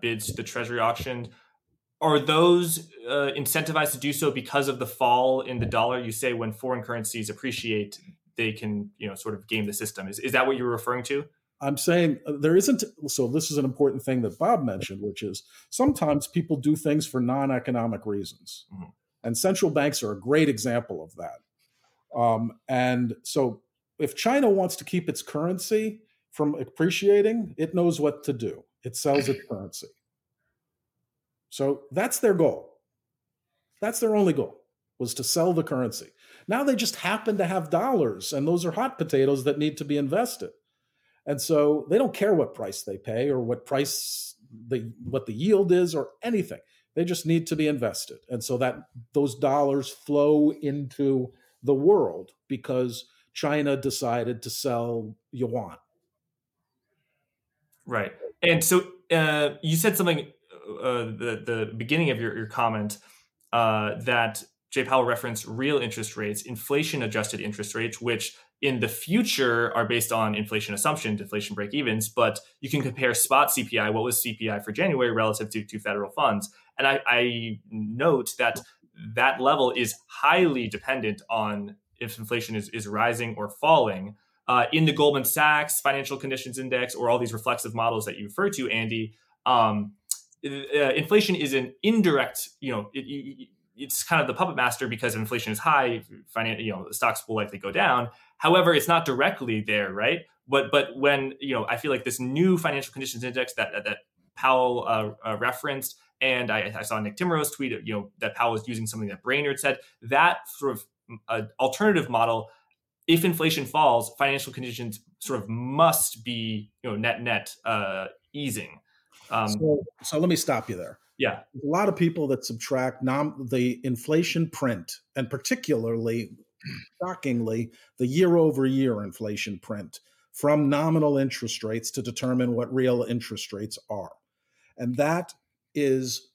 bids to the Treasury auction, are those incentivized to do so because of the fall in the dollar? You say when foreign currencies appreciate, they can, sort of game the system. Is that what you're referring to? I'm saying there isn't. So this is an important thing that Bob mentioned, which is sometimes people do things for non-economic reasons. Mm-hmm. And central banks are a great example of that. And so if China wants to keep its currency from appreciating, it knows what to do. It sells its currency. So that's their goal. That's their only goal, was to sell the currency. Now they just happen to have dollars, and those are hot potatoes that need to be invested. And so they don't care what price they pay or what the yield is or anything. They just need to be invested. And so that those dollars flow into the world because China decided to sell yuan. Right. And so you said something the beginning of your comment that Jay Powell referenced real interest rates, inflation-adjusted interest rates, which in the future are based on inflation assumption, deflation break-evens, but you can compare spot CPI, what was CPI for January relative to federal funds. And I note that level is highly dependent on if inflation is rising or falling. In the Goldman Sachs Financial Conditions Index or all these reflexive models that you refer to, Andy, inflation is an indirect, it's kind of the puppet master because if inflation is high, stocks will likely go down. However, it's not directly there, right? But when, I feel like this new financial conditions index that Powell referenced, and I saw Nick Timiraos tweet, that Powell was using something that Brainerd said, that sort of alternative model, if inflation falls, financial conditions sort of must be, net easing. So let me stop you there. Yeah. There's a lot of people that subtract the inflation print, and particularly, shockingly, the year-over-year inflation print from nominal interest rates to determine what real interest rates are. And that is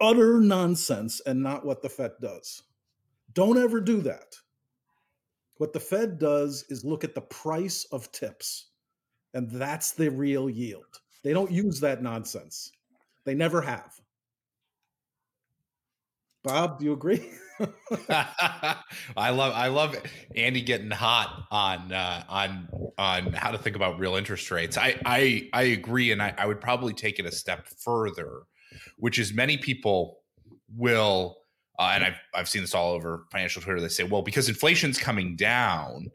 utter nonsense and not what the Fed does. Don't ever do that. What the Fed does is look at the price of tips, and that's the real yield. They don't use that nonsense. They never have. Bob, do you agree? I love Andy getting hot on how to think about real interest rates. I agree, and I would probably take it a step further, which is many people will, and I've seen this all over financial Twitter. They say, well, because inflation's coming down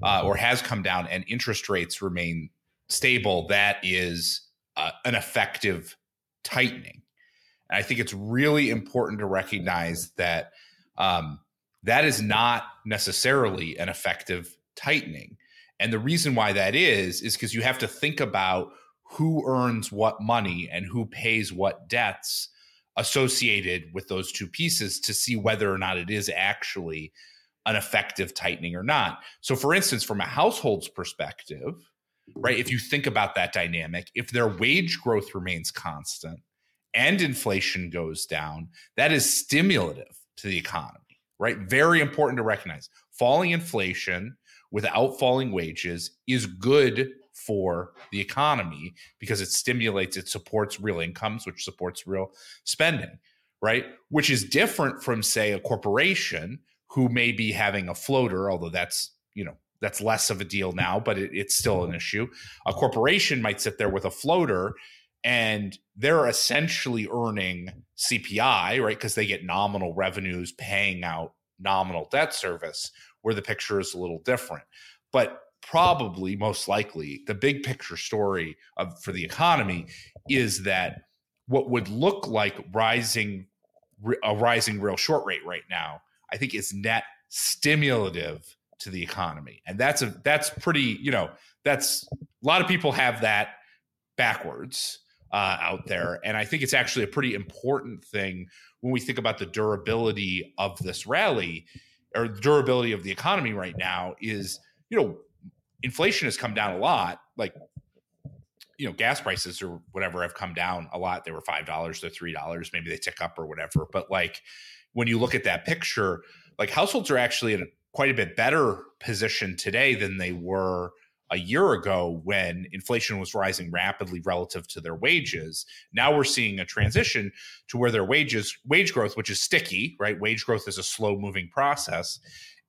or has come down, and interest rates remain stable, that is an effective tightening. And I think it's really important to recognize that that is not necessarily an effective tightening. And the reason why that is because you have to think about who earns what money and who pays what debts associated with those two pieces to see whether or not it is actually an effective tightening or not. So for instance, from a household's perspective, right? If you think about that dynamic, if their wage growth remains constant and inflation goes down, that is stimulative to the economy, right? Very important to recognize. Falling inflation without falling wages is good for the economy because it stimulates, it supports real incomes, which supports real spending, right? Which is different from, say, a corporation who may be having a floater, although that's, you know, that's less of a deal now, but it's still an issue. A corporation might sit there with a floater and they're essentially earning CPI, right? Because they get nominal revenues paying out nominal debt service, where the picture is a little different. But probably, most likely, the big picture story for the economy is that what would look like a rising real short rate right now, I think, is net stimulative to the economy. And that's pretty, you know, that's a lot of people have that backwards out there. And I think it's actually a pretty important thing when we think about the durability of this rally or the durability of the economy right now is, you know, inflation has come down a lot. Like, you know, gas prices or whatever have come down a lot. They were $5 to $3. Maybe they tick up or whatever. But like, when you look at that picture, like households are actually in quite a bit better position today than they were a year ago when inflation was rising rapidly relative to their wages. Now we're seeing a transition to where their wage growth, which is sticky, right? Wage growth is a slow moving process.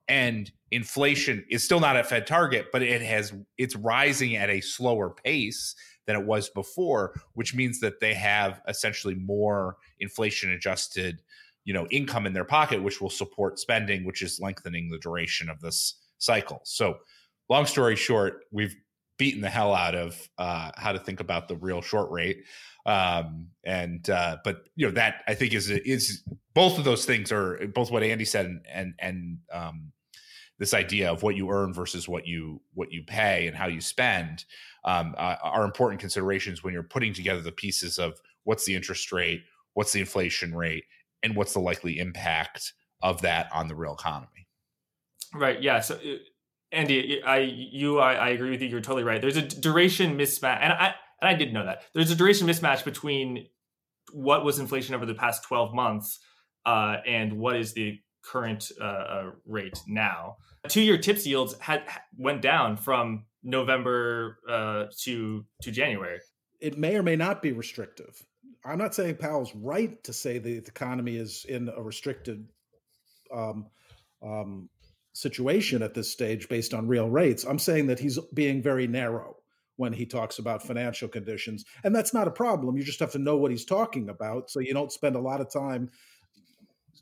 And inflation is still not at Fed target, but it's rising at a slower pace than it was before, which means that they have essentially more inflation adjusted, you know, income in their pocket, which will support spending, which is lengthening the duration of this cycle. So long story short, we've beaten the hell out of how to think about the real short rate. But you know, that I think is both of those things are both what Andy said and this idea of what you earn versus what you pay and how you spend are important considerations when you're putting together the pieces of what's the interest rate, what's the inflation rate, and what's the likely impact of that on the real economy. Right. Yeah. So Andy, I agree with you. You're totally right. There's a duration mismatch. And I didn't know that. There's a duration mismatch between what was inflation over the past 12 months and what is the current rate now. 2-year TIPS yields went down from November to January. It may or may not be restrictive. I'm not saying Powell's right to say that the economy is in a restricted situation at this stage based on real rates. I'm saying that he's being very narrow when he talks about financial conditions. And that's not a problem. You just have to know what he's talking about, so you don't spend a lot of time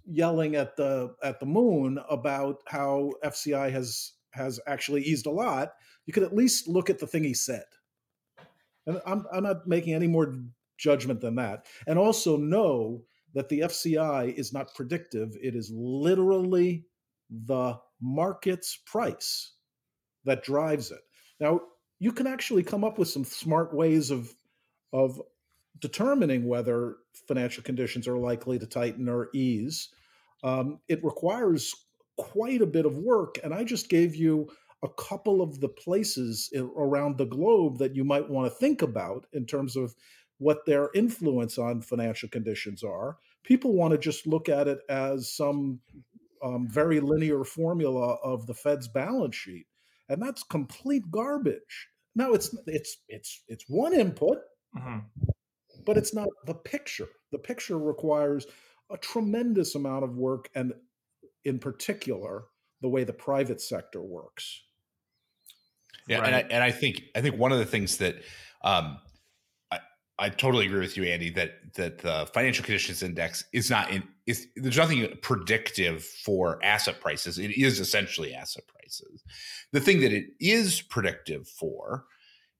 yelling at the moon about how FCI has actually eased a lot. You could at least look at the thing he said. And I'm not making any more judgment than that. And also know that the FCI is not predictive. It is literally the market's price that drives it. Now, you can actually come up with some smart ways of determining whether financial conditions are likely to tighten or ease. It requires quite a bit of work. And I just gave you a couple of the places around the globe that you might want to think about in terms of what their influence on financial conditions are. People want to just look at it as some very linear formula of the Fed's balance sheet. And that's complete garbage. Now, it's one input, but it's not the picture. The picture requires a tremendous amount of work, and in particular, the way the private sector works. Yeah, right? And I think one of the things that I totally agree with you, Andy, that the financial conditions index is not there's nothing predictive for asset prices. It is essentially asset prices. The thing that it is predictive for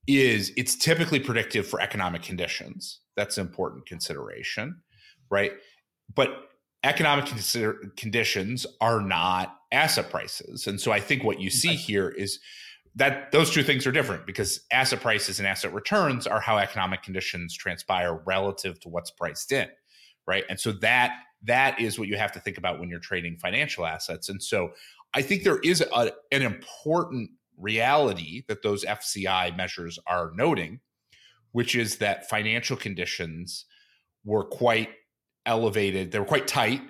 is it's typically predictive for economic conditions. That's an important consideration, right? But economic conditions are not asset prices. And so I think what you see here is that those two things are different, because asset prices and asset returns are how economic conditions transpire relative to what's priced in, right? And so that is what you have to think about when you're trading financial assets. And so I think there is an important reality that those FCI measures are noting, which is that financial conditions were quite elevated. They were quite tight,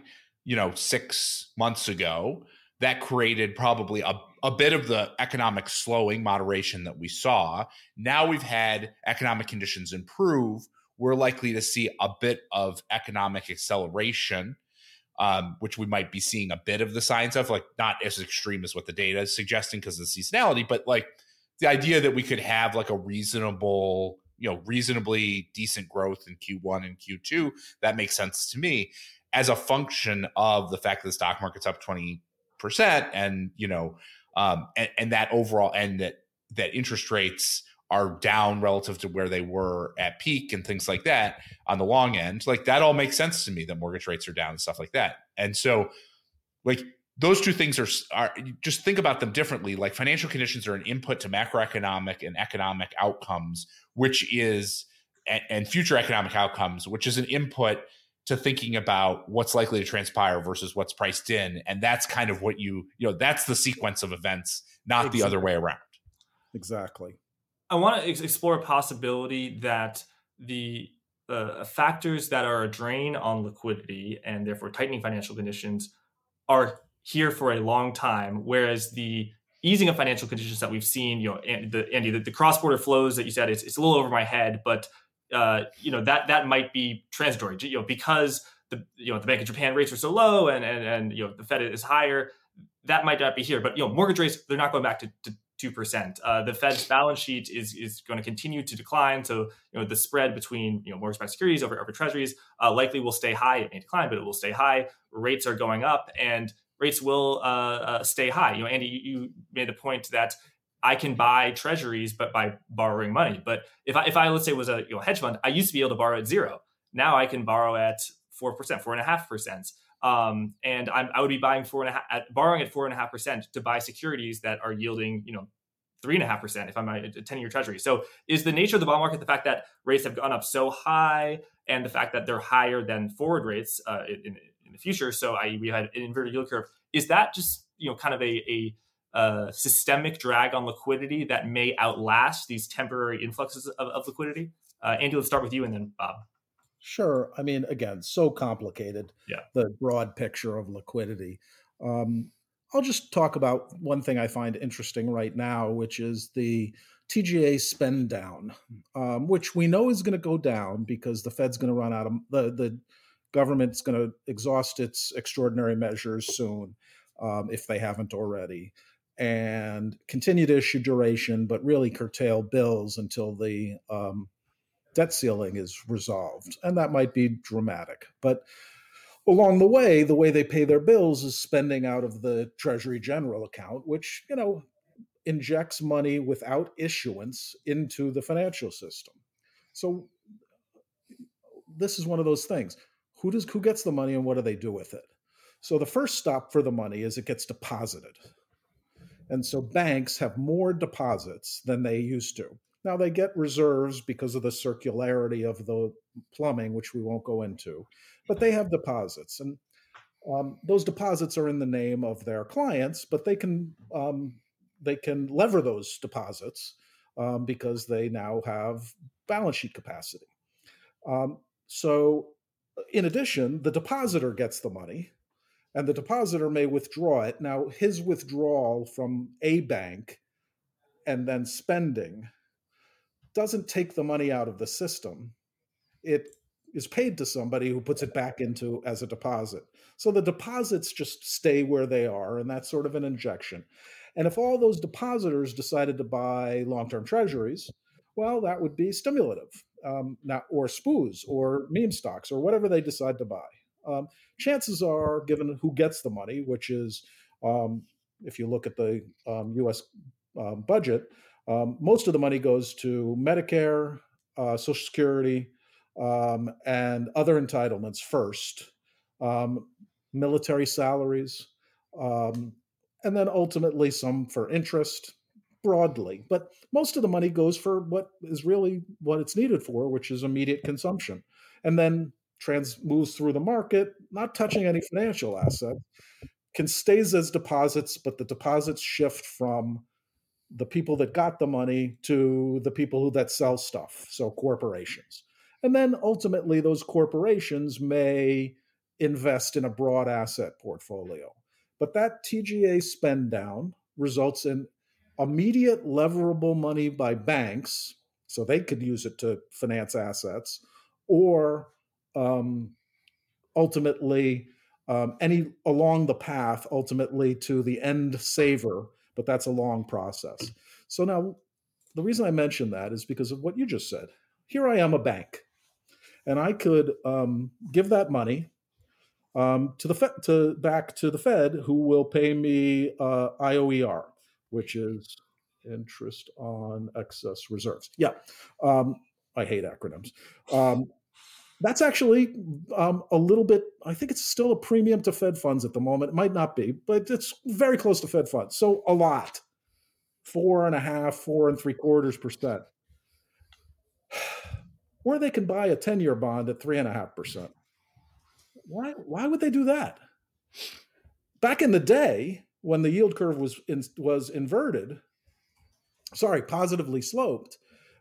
6 months ago. That created probably a bit of the economic slowing moderation that we saw. Now we've had economic conditions improve. We're likely to see a bit of economic acceleration, which we might be seeing a bit of the signs of, like not as extreme as what the data is suggesting because of the seasonality, but like the idea that we could have like a reasonable, reasonably decent growth in Q1 and Q2, that makes sense to me as a function of the fact that the stock market's up 20% and, and that overall, and that interest rates are down relative to where they were at peak and things like that on the long end. Like that all makes sense to me that mortgage rates are down and stuff like that. And so like those two things are just think about them differently. Like financial conditions are an input to macroeconomic and economic outcomes, which is, and future economic outcomes, which is an input to thinking about what's likely to transpire versus what's priced in. And that's kind of what that's the sequence of events, not the other way around. Exactly. I want to explore a possibility that the factors that are a drain on liquidity and therefore tightening financial conditions are here for a long time, whereas the easing of financial conditions that we've seen, Andy, the cross-border flows that you said, it's a little over my head, but that might be transitory, because the Bank of Japan rates are so low and the Fed is higher, that might not be here. But mortgage rates, they're not going back to 2%. The Fed's balance sheet is going to continue to decline. So, the spread between, mortgage-backed securities over treasuries likely will stay high. It may decline, but it will stay high. Rates are going up and rates will stay high. Andy, you made the point that I can buy treasuries, but by borrowing money. But if I, let's say, was a hedge fund, I used to be able to borrow at zero. Now I can borrow at 4%, 4.5%. And I would be borrowing at 4.5% to buy securities that are yielding, 3.5% if I'm a 10-year treasury. So is the nature of the bond market, the fact that rates have gone up so high and the fact that they're higher than forward rates in the future? So we had an inverted yield curve. Is that just, kind of a systemic drag on liquidity that may outlast these temporary influxes of liquidity? Andy, let's start with you and then Bob. Sure. I mean, again, so complicated, The broad picture of liquidity. I'll just talk about one thing I find interesting right now, which is the TGA spend down, which we know is going to go down because the Fed's going to run out of the government's going to exhaust its extraordinary measures soon, if they haven't already, and continue to issue duration, but really curtail bills until the debt ceiling is resolved. And that might be dramatic. But along the way they pay their bills is spending out of the Treasury General account, which, injects money without issuance into the financial system. So this is one of those things. Who gets the money and what do they do with it? So the first stop for the money is it gets deposited. And so banks have more deposits than they used to. Now, they get reserves because of the circularity of the plumbing, which we won't go into, but they have deposits. And those deposits are in the name of their clients, but they can lever those deposits because they now have balance sheet capacity. So in addition, the depositor gets the money and the depositor may withdraw it. Now, his withdrawal from a bank and then spending doesn't take the money out of the system. It is paid to somebody who puts it back into as a deposit. So the deposits just stay where they are, and that's sort of an injection. And if all those depositors decided to buy long-term treasuries, well, that would be stimulative, or SPOOs or meme stocks or whatever they decide to buy. Chances are, given who gets the money, which is, if you look at the U.S. budget, most of the money goes to Medicare, Social Security, and other entitlements first, military salaries, and then ultimately some for interest broadly. But most of the money goes for what is really what it's needed for, which is immediate consumption, and then moves through the market, not touching any financial asset, stays as deposits, but the deposits shift from the people that got the money to the people who that sell stuff, so corporations. And then ultimately those corporations may invest in a broad asset portfolio. But that TGA spend down results in immediate leverable money by banks, so they could use it to finance assets, or ultimately along the path, ultimately to the end saver, but that's a long process. So now the reason I mention that is because of what you just said. Here I am, a bank, and I could give that money back to the Fed, who will pay me IOER, which is interest on excess reserves. Yeah, I hate acronyms. That's actually a little bit, I think it's still a premium to Fed funds at the moment. It might not be, but it's very close to Fed funds. So a lot, 4.5%, 4.75%. Or they can buy a 10-year bond at 3.5%. Why would they do that? Back in the day, when the yield curve was inverted, positively sloped,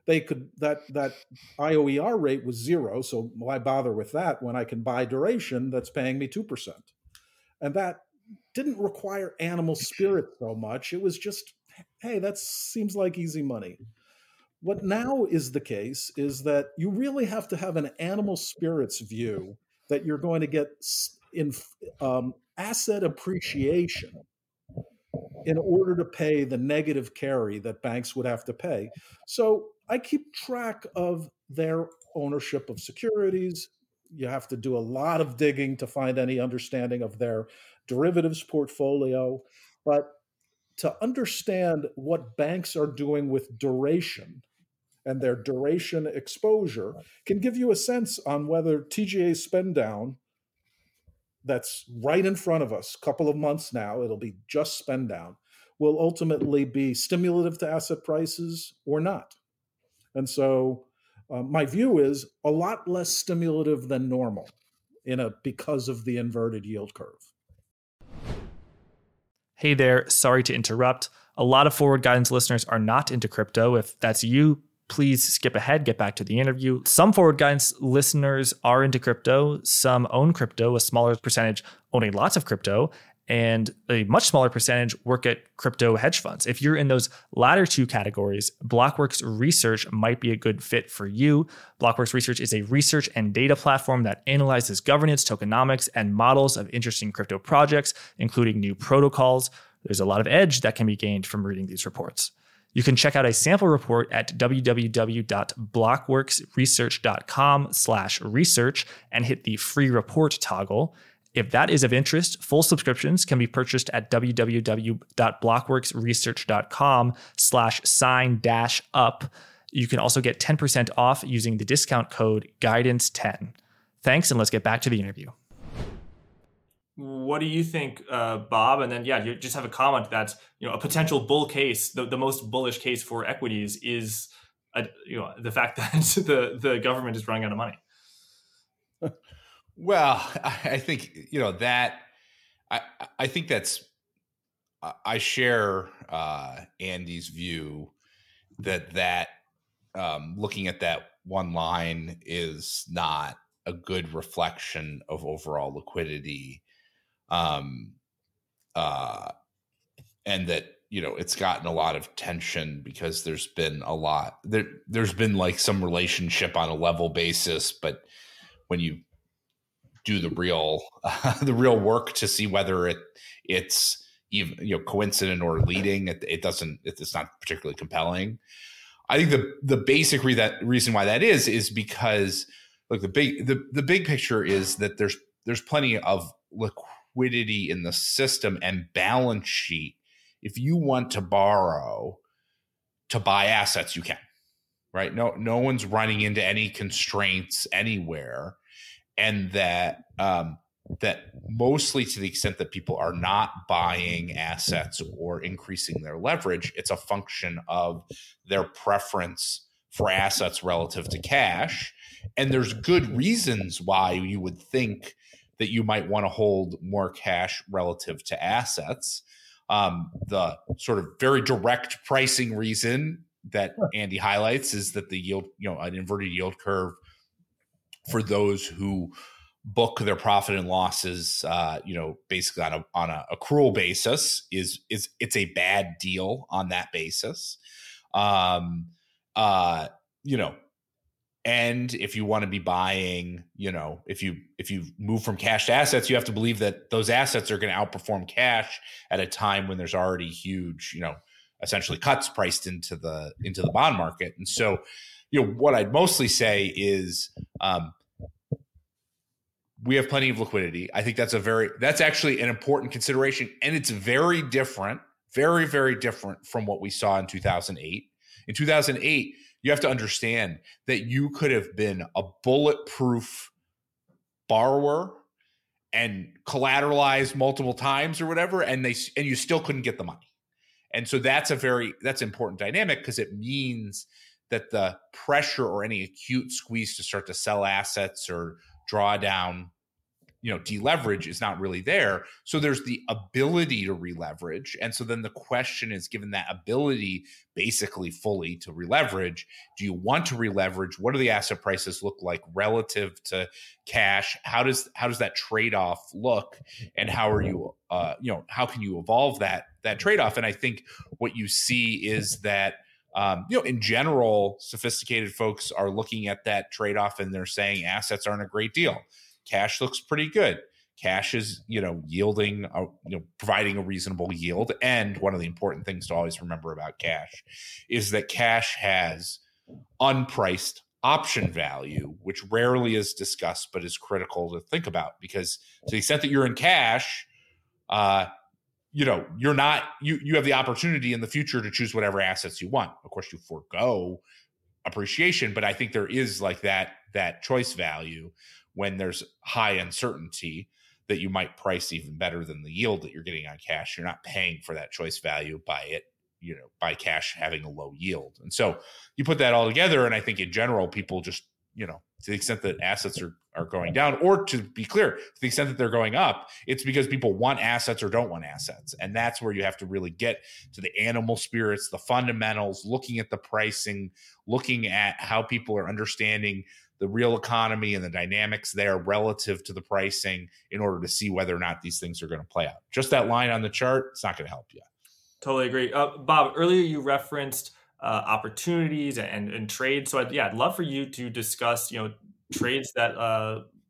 they could that IOER rate was 0, so why bother with that when I can buy duration that's paying me 2%? And that didn't require animal spirit so much. It was just, hey, that seems like easy money. What now is the case is that you really have to have an animal spirits view that you're going to get in asset appreciation in order to pay the negative carry that banks would have to pay. So I keep track of their ownership of securities. You have to do a lot of digging to find any understanding of their derivatives portfolio. But to understand what banks are doing with duration and their duration exposure can give you a sense on whether TGA spend down, that's right in front of us, a couple of months now, it'll be just spend down, will ultimately be stimulative to asset prices or not. And so my view is a lot less stimulative than normal because of the inverted yield curve. Hey there, sorry to interrupt. A lot of Forward Guidance listeners are not into crypto. If that's you, please skip ahead, get back to the interview. Some Forward Guidance listeners are into crypto. Some own crypto, a smaller percentage owning lots of crypto, and a much smaller percentage work at crypto hedge funds. If you're in those latter two categories, Blockworks Research might be a good fit for you. Blockworks Research is a research and data platform that analyzes governance, tokenomics, and models of interesting crypto projects, including new protocols. There's a lot of edge that can be gained from reading these reports. You can check out a sample report at www.blockworksresearch.com/research and hit the free report toggle. If that is of interest, full subscriptions can be purchased at www.blockworksresearch.com/sign-up. You can also get 10% off using the discount code guidance10. Thanks, and let's get back to the interview. What do you think, Bob? And then, you just have a comment that, a potential bull case, the most bullish case for equities is, the fact that the government is running out of money. Well, I think, I share Andy's view that looking at that one line is not a good reflection of overall liquidity. And that, it's gotten a lot of tension because there's been there's been like some relationship on a level basis, but when you do the real work to see whether it's even, coincident or leading, it's not particularly compelling. I think the basic reason why that is because look, the big picture is that there's plenty of liquidity in the system and balance sheet. If you want to borrow to buy assets, you can, right? No one's running into any constraints anywhere, and that mostly to the extent that people are not buying assets or increasing their leverage, it's a function of their preference for assets relative to cash. And there's good reasons why you would think that you might want to hold more cash relative to assets. The sort of very direct pricing reason that Andy highlights is that the yield, you know, an inverted yield curve for those who book their profit and losses, you know, basically on a accrual basis is it's a bad deal on that basis. You know, and if you want to be buying, you know, if you move from cash to assets, you have to believe that those assets are going to outperform cash at a time when there's already huge, you know, essentially cuts priced into the bond market. And so, you know, what I'd mostly say is, we have plenty of liquidity. I think that's actually an important consideration. And it's very different, very, very different from what we saw in 2008. In 2008, you have to understand that you could have been a bulletproof borrower and collateralized multiple times or whatever, and you still couldn't get the money. And so that's an important dynamic because it means that the pressure or any acute squeeze to start to sell assets or draw down, you know, deleverage is not really there. So there's the ability to releverage. And so then the question is, given that ability basically fully to releverage, do you want to releverage? What do the asset prices look like relative to cash? How does that trade-off look? And how are you, you know, how can you evolve that trade-off? And I think what you see is that, you know, in general, sophisticated folks are looking at that trade-off and they're saying assets aren't a great deal. Cash looks pretty good. Cash is, you know, yielding, you know, providing a reasonable yield. And one of the important things to always remember about cash is that cash has unpriced option value, which rarely is discussed, but is critical to think about because to the extent that you're in cash, you know, you're not, you have the opportunity in the future to choose whatever assets you want. Of course, you forego appreciation, but I think there is like that choice value when there's high uncertainty that you might price even better than the yield that you're getting on cash. You're not paying for that choice value by it, you know, by cash having a low yield. And so you put that all together. And I think in general, people just, you know, to the extent that assets are going down, or to be clear, to the extent that they're going up, it's because people want assets or don't want assets. And that's where you have to really get to the animal spirits, the fundamentals, looking at the pricing, looking at how people are understanding the real economy and the dynamics there relative to the pricing in order to see whether or not these things are going to play out. Just that line on the chart, it's not going to help you. Totally agree. Bob, earlier you referenced opportunities and trades. So I'd love for you to discuss, you know, trades that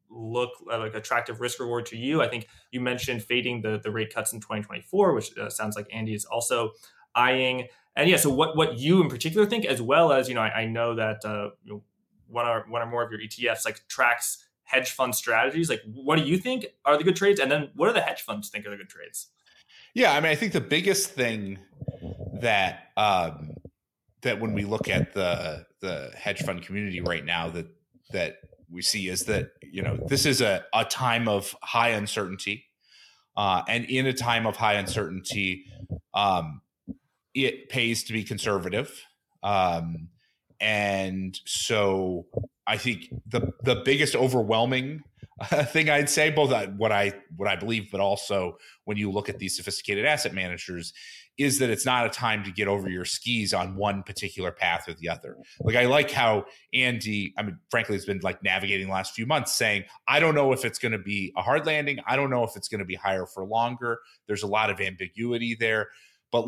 look like attractive risk reward to you. I think you mentioned fading the rate cuts in 2024, which sounds like Andy is also eyeing. And yeah, so what you in particular think, as well as, you know, I know that, you know, one or more of your ETFs like tracks hedge fund strategies. Like, what do you think are the good trades? And then what do the hedge funds think are the good trades? Yeah, I mean, I think the biggest thing that that when we look at the hedge fund community right now that we see is that, you know, this is a time of high uncertainty. And in a time of high uncertainty, it pays to be conservative. And so I think the biggest overwhelming thing I'd say, both what I believe, but also when you look at these sophisticated asset managers, is that it's not a time to get over your skis on one particular path or the other. Like, I like how Andy, I mean, frankly, has been like navigating the last few months saying, I don't know if it's going to be a hard landing. I don't know if it's going to be higher for longer. There's a lot of ambiguity there, but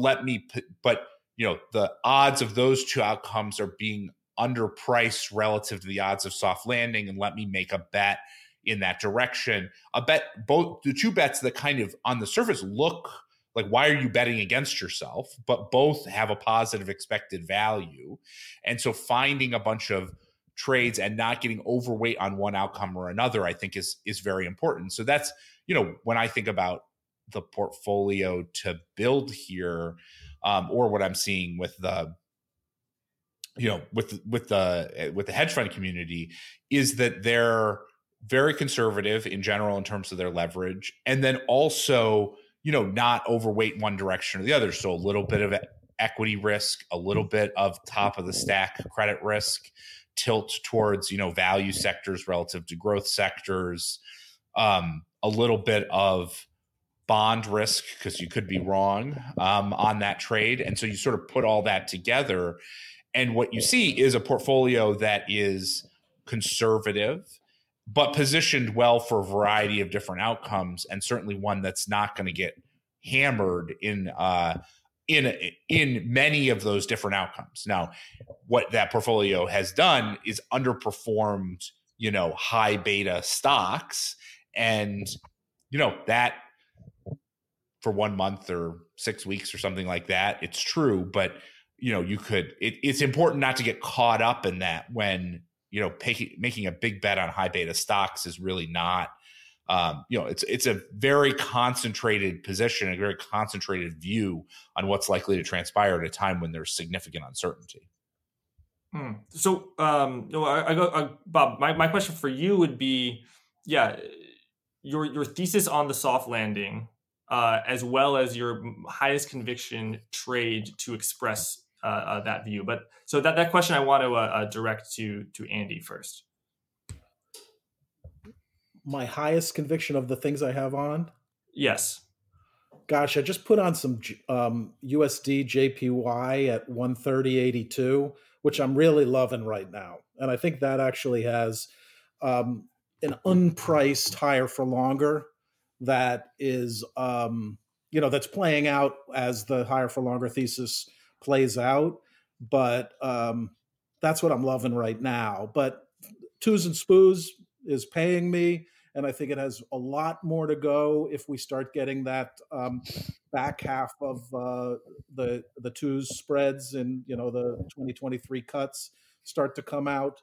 you know, the odds of those two outcomes are being underpriced relative to the odds of soft landing, and let me make a bet in that direction. A bet, both the two bets that kind of on the surface look like, why are you betting against yourself? But both have a positive expected value. And so finding a bunch of trades and not getting overweight on one outcome or another, I think is very important. So that's, you know, when I think about the portfolio to build here, or what I'm seeing with the, you know, with the hedge fund community, is that they're very conservative in general in terms of their leverage, and then also, you know, not overweight one direction or the other. So a little bit of equity risk, a little bit of top of the stack credit risk, tilt towards, you know, value sectors relative to growth sectors, a little bit of bond risk, because you could be wrong on that trade. And so you sort of put all that together. And what you see is a portfolio that is conservative, but positioned well for a variety of different outcomes, and certainly one that's not going to get hammered in many of those different outcomes. Now, what that portfolio has done is underperformed, you know, high beta stocks, and you know that for 1 month or 6 weeks or something like that, it's true. But you know, you could. It's important not to get caught up in that when you know making a big bet on high beta stocks is really not. You know, it's a very concentrated position, a very concentrated view on what's likely to transpire at a time when there's significant uncertainty. So, Bob, my question for you would be, your thesis on the soft landing, as well as your highest conviction trade to express that view. But so that question I want to direct to Andy first. My highest conviction of the things I have on? Yes. Gosh, I just put on some USD JPY at 130.82, which I'm really loving right now. And I think that actually has an unpriced higher for longer that is, that's playing out as the higher for longer thesis plays out. But that's what I'm loving right now. But Twos and Spoos is paying me. And I think it has a lot more to go if we start getting that back half of the twos spreads and the 2023 cuts start to come out.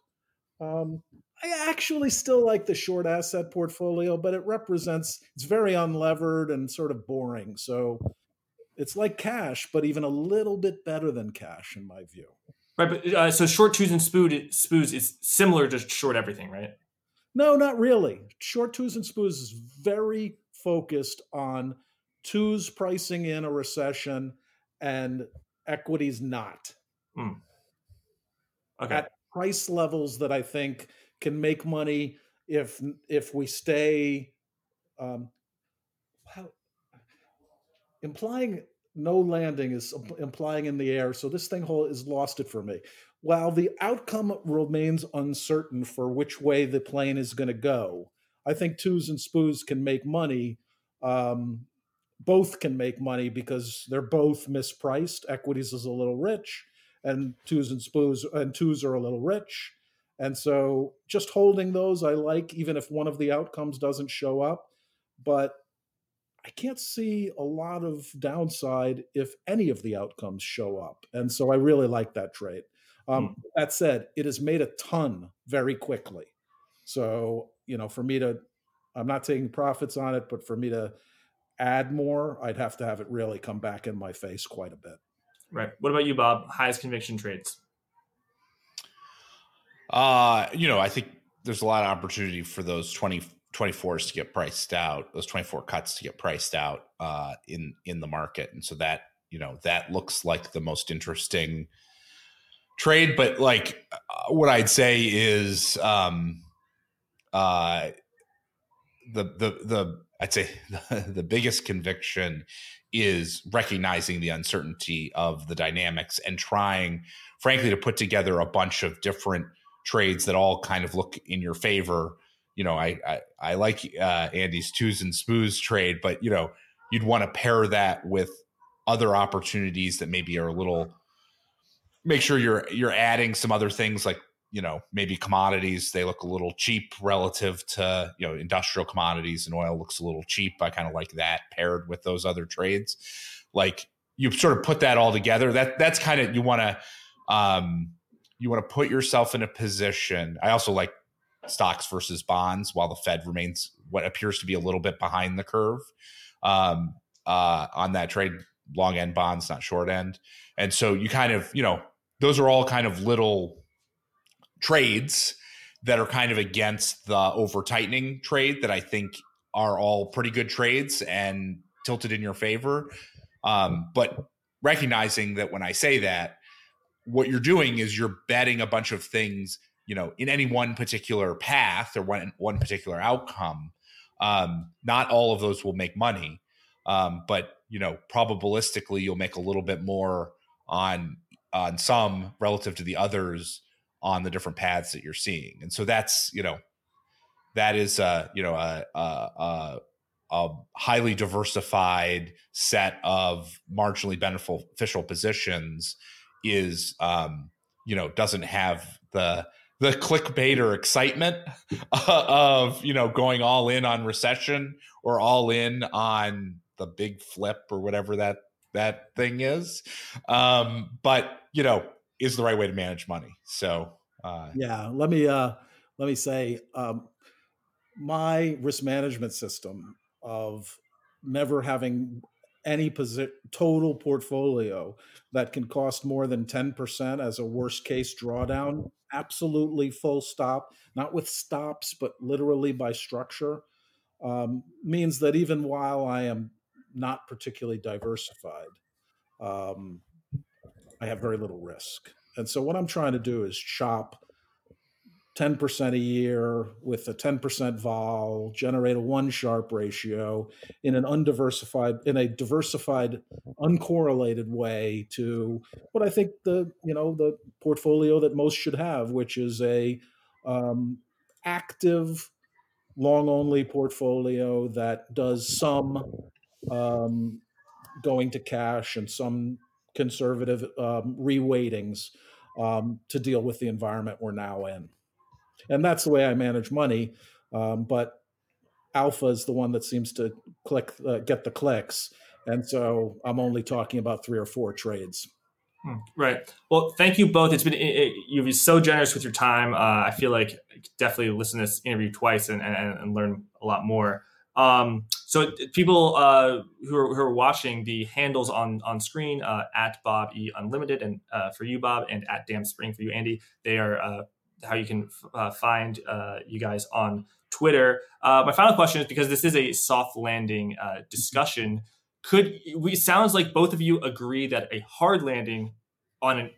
I actually still like the short asset portfolio, but it's very unlevered and sort of boring. So it's like cash, but even a little bit better than cash in my view. Right, but so short Twos and Spoos is similar to short everything, right? No, not really. Short Twos and Spoos is very focused on twos pricing in a recession and equities not. Okay. At price levels that I think can make money if we stay implying no landing is implying in the air. So this thing is lost it for me. While the outcome remains uncertain for which way the plane is going to go, I think Twos and Spoos can make money. Both can make money because they're both mispriced. Equities is a little rich, and twos are a little rich. And so just holding those I like, even if one of the outcomes doesn't show up. But I can't see a lot of downside if any of the outcomes show up. And so I really like that trade. That said, it has made a ton very quickly. So, I'm not taking profits on it, but for me to add more, I'd have to have it really come back in my face quite a bit. Right. What about you, Bob? Highest conviction trades? I think there's a lot of opportunity for those 24s to get priced out, those 24 cuts to get priced out in the market. And so that, that looks like the most interesting trade, but like what I'd say is the biggest conviction is recognizing the uncertainty of the dynamics and trying, frankly, to put together a bunch of different trades that all kind of look in your favor. I like Andy's Twos and Spoos trade, but you'd want to pair that with other opportunities that maybe are a little. Make sure you're adding some other things like, maybe commodities. They look a little cheap relative to, industrial commodities, and oil looks a little cheap. I kind of like that paired with those other trades. Like you sort of put that all together. That's kind of, you want to put yourself in a position. I also like stocks versus bonds while the Fed remains what appears to be a little bit behind the curve on that trade. Long end bonds, not short end. And so you kind of, those are all kind of little trades that are kind of against the over tightening trade that I think are all pretty good trades and tilted in your favor. But recognizing that when I say that, what you're doing is you're betting a bunch of things, in any one particular path or one particular outcome. Not all of those will make money. But, you know, probabilistically, you'll make a little bit more on some relative to the others on the different paths that you're seeing. And so that's, you know, that is, you know, a highly diversified set of marginally beneficial positions is, you know, doesn't have the clickbait or excitement of, you know, going all in on recession or all in on the big flip or whatever that thing is. But, you know, is the right way to manage money. So, yeah, let me say, my risk management system of never having any total portfolio that can cost more than 10% as a worst case drawdown, absolutely full stop, not with stops, but literally by structure, means that even while I am not particularly diversified, I have very little risk. And so what I'm trying to do is chop 10% a year with a 10% vol, generate a 1 sharp ratio in an undiversified, in a diversified, uncorrelated way to what I think the, you know, the portfolio that most should have, which is a active long only portfolio that does some going to cash and some conservative reweightings to deal with the environment we're now in. And that's the way I manage money. But alpha is the one that seems to get the clicks. And so I'm only talking about 3 or 4 trades. Right. Well, thank you both. It's been, you've been so generous with your time. I feel like I could definitely listen to this interview twice and learn a lot more. So people who are watching, the handles on screen, at Bob E Unlimited and for you, Bob, and at Damped Spring for you, Andy, they are how you can find you guys on Twitter. My final question is, because this is a soft landing discussion, sounds like both of you agree that a hard landing on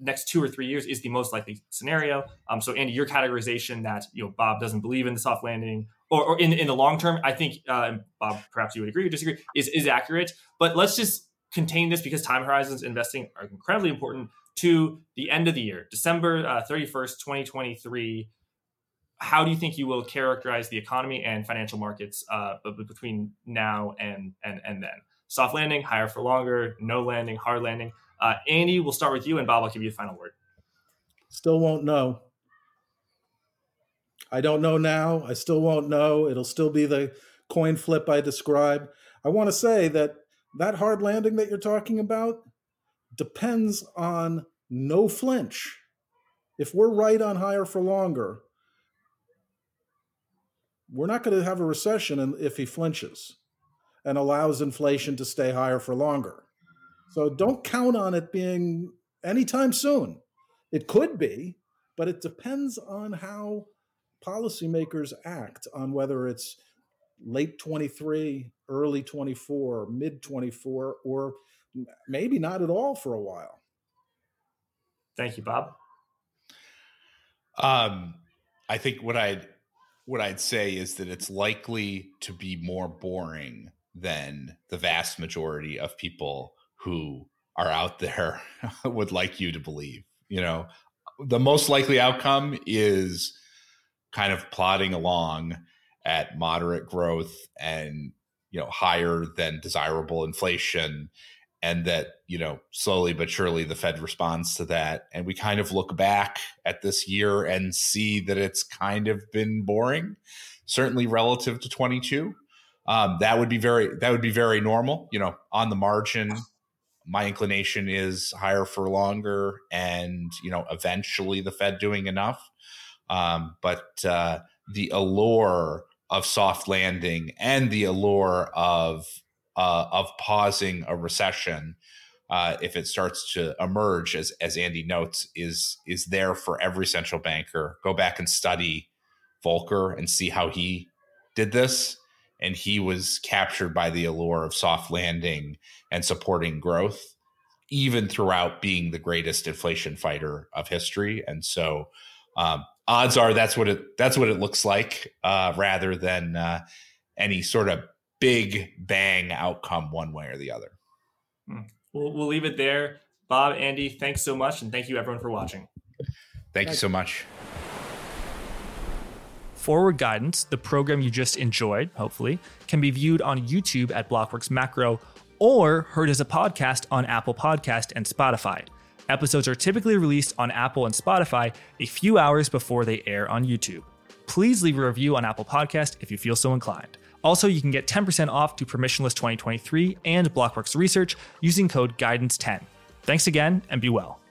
next 2 or 3 years is the most likely scenario. So Andy, your categorization that Bob doesn't believe in the soft landing or in the long term, I think Bob, perhaps you would agree or disagree, is accurate. But let's just contain this, because time horizons investing are incredibly important, to the end of the year, December 31st, 2023. How do you think you will characterize the economy and financial markets between now and then? Soft landing, higher for longer, no landing, hard landing. Andy, we'll start with you, and Bob, I'll give you the final word. Still won't know. I don't know now. I still won't know. It'll still be the coin flip I describe. I want to say that hard landing that you're talking about depends on no flinch. If we're right on higher for longer, we're not going to have a recession if he flinches and allows inflation to stay higher for longer. So don't count on it being anytime soon. It could be, but it depends on how policymakers act on whether it's late 23, early 24, mid 24, or maybe not at all for a while. Thank you, Bob. I think what I'd say is that it's likely to be more boring than the vast majority of people who are out there would like you to believe. You know, the most likely outcome is kind of plodding along at moderate growth and, you know, higher than desirable inflation. And that, you know, slowly but surely the Fed responds to that. And we kind of look back at this year and see that it's kind of been boring, certainly relative to 22. That would be very normal. You know, on the margin, my inclination is higher for longer and, you know, eventually the Fed doing enough. But the allure of soft landing and the allure of pausing a recession, if it starts to emerge, as Andy notes, is there for every central banker. Go back and study Volcker and see how he did this. And he was captured by the allure of soft landing and supporting growth, even throughout being the greatest inflation fighter of history. And so odds are that's what it looks like, rather than any sort of big bang outcome one way or the other. We'll leave it there. Bob, Andy, thanks so much. And thank you everyone for watching. Thank you so much. Forward Guidance, the program you just enjoyed, hopefully, can be viewed on YouTube at Blockworks Macro or heard as a podcast on Apple Podcast and Spotify. Episodes are typically released on Apple and Spotify a few hours before they air on YouTube. Please leave a review on Apple Podcast if you feel so inclined. Also, you can get 10% off to Permissionless 2023 and Blockworks Research using code GUIDANCE10. Thanks again, and be well.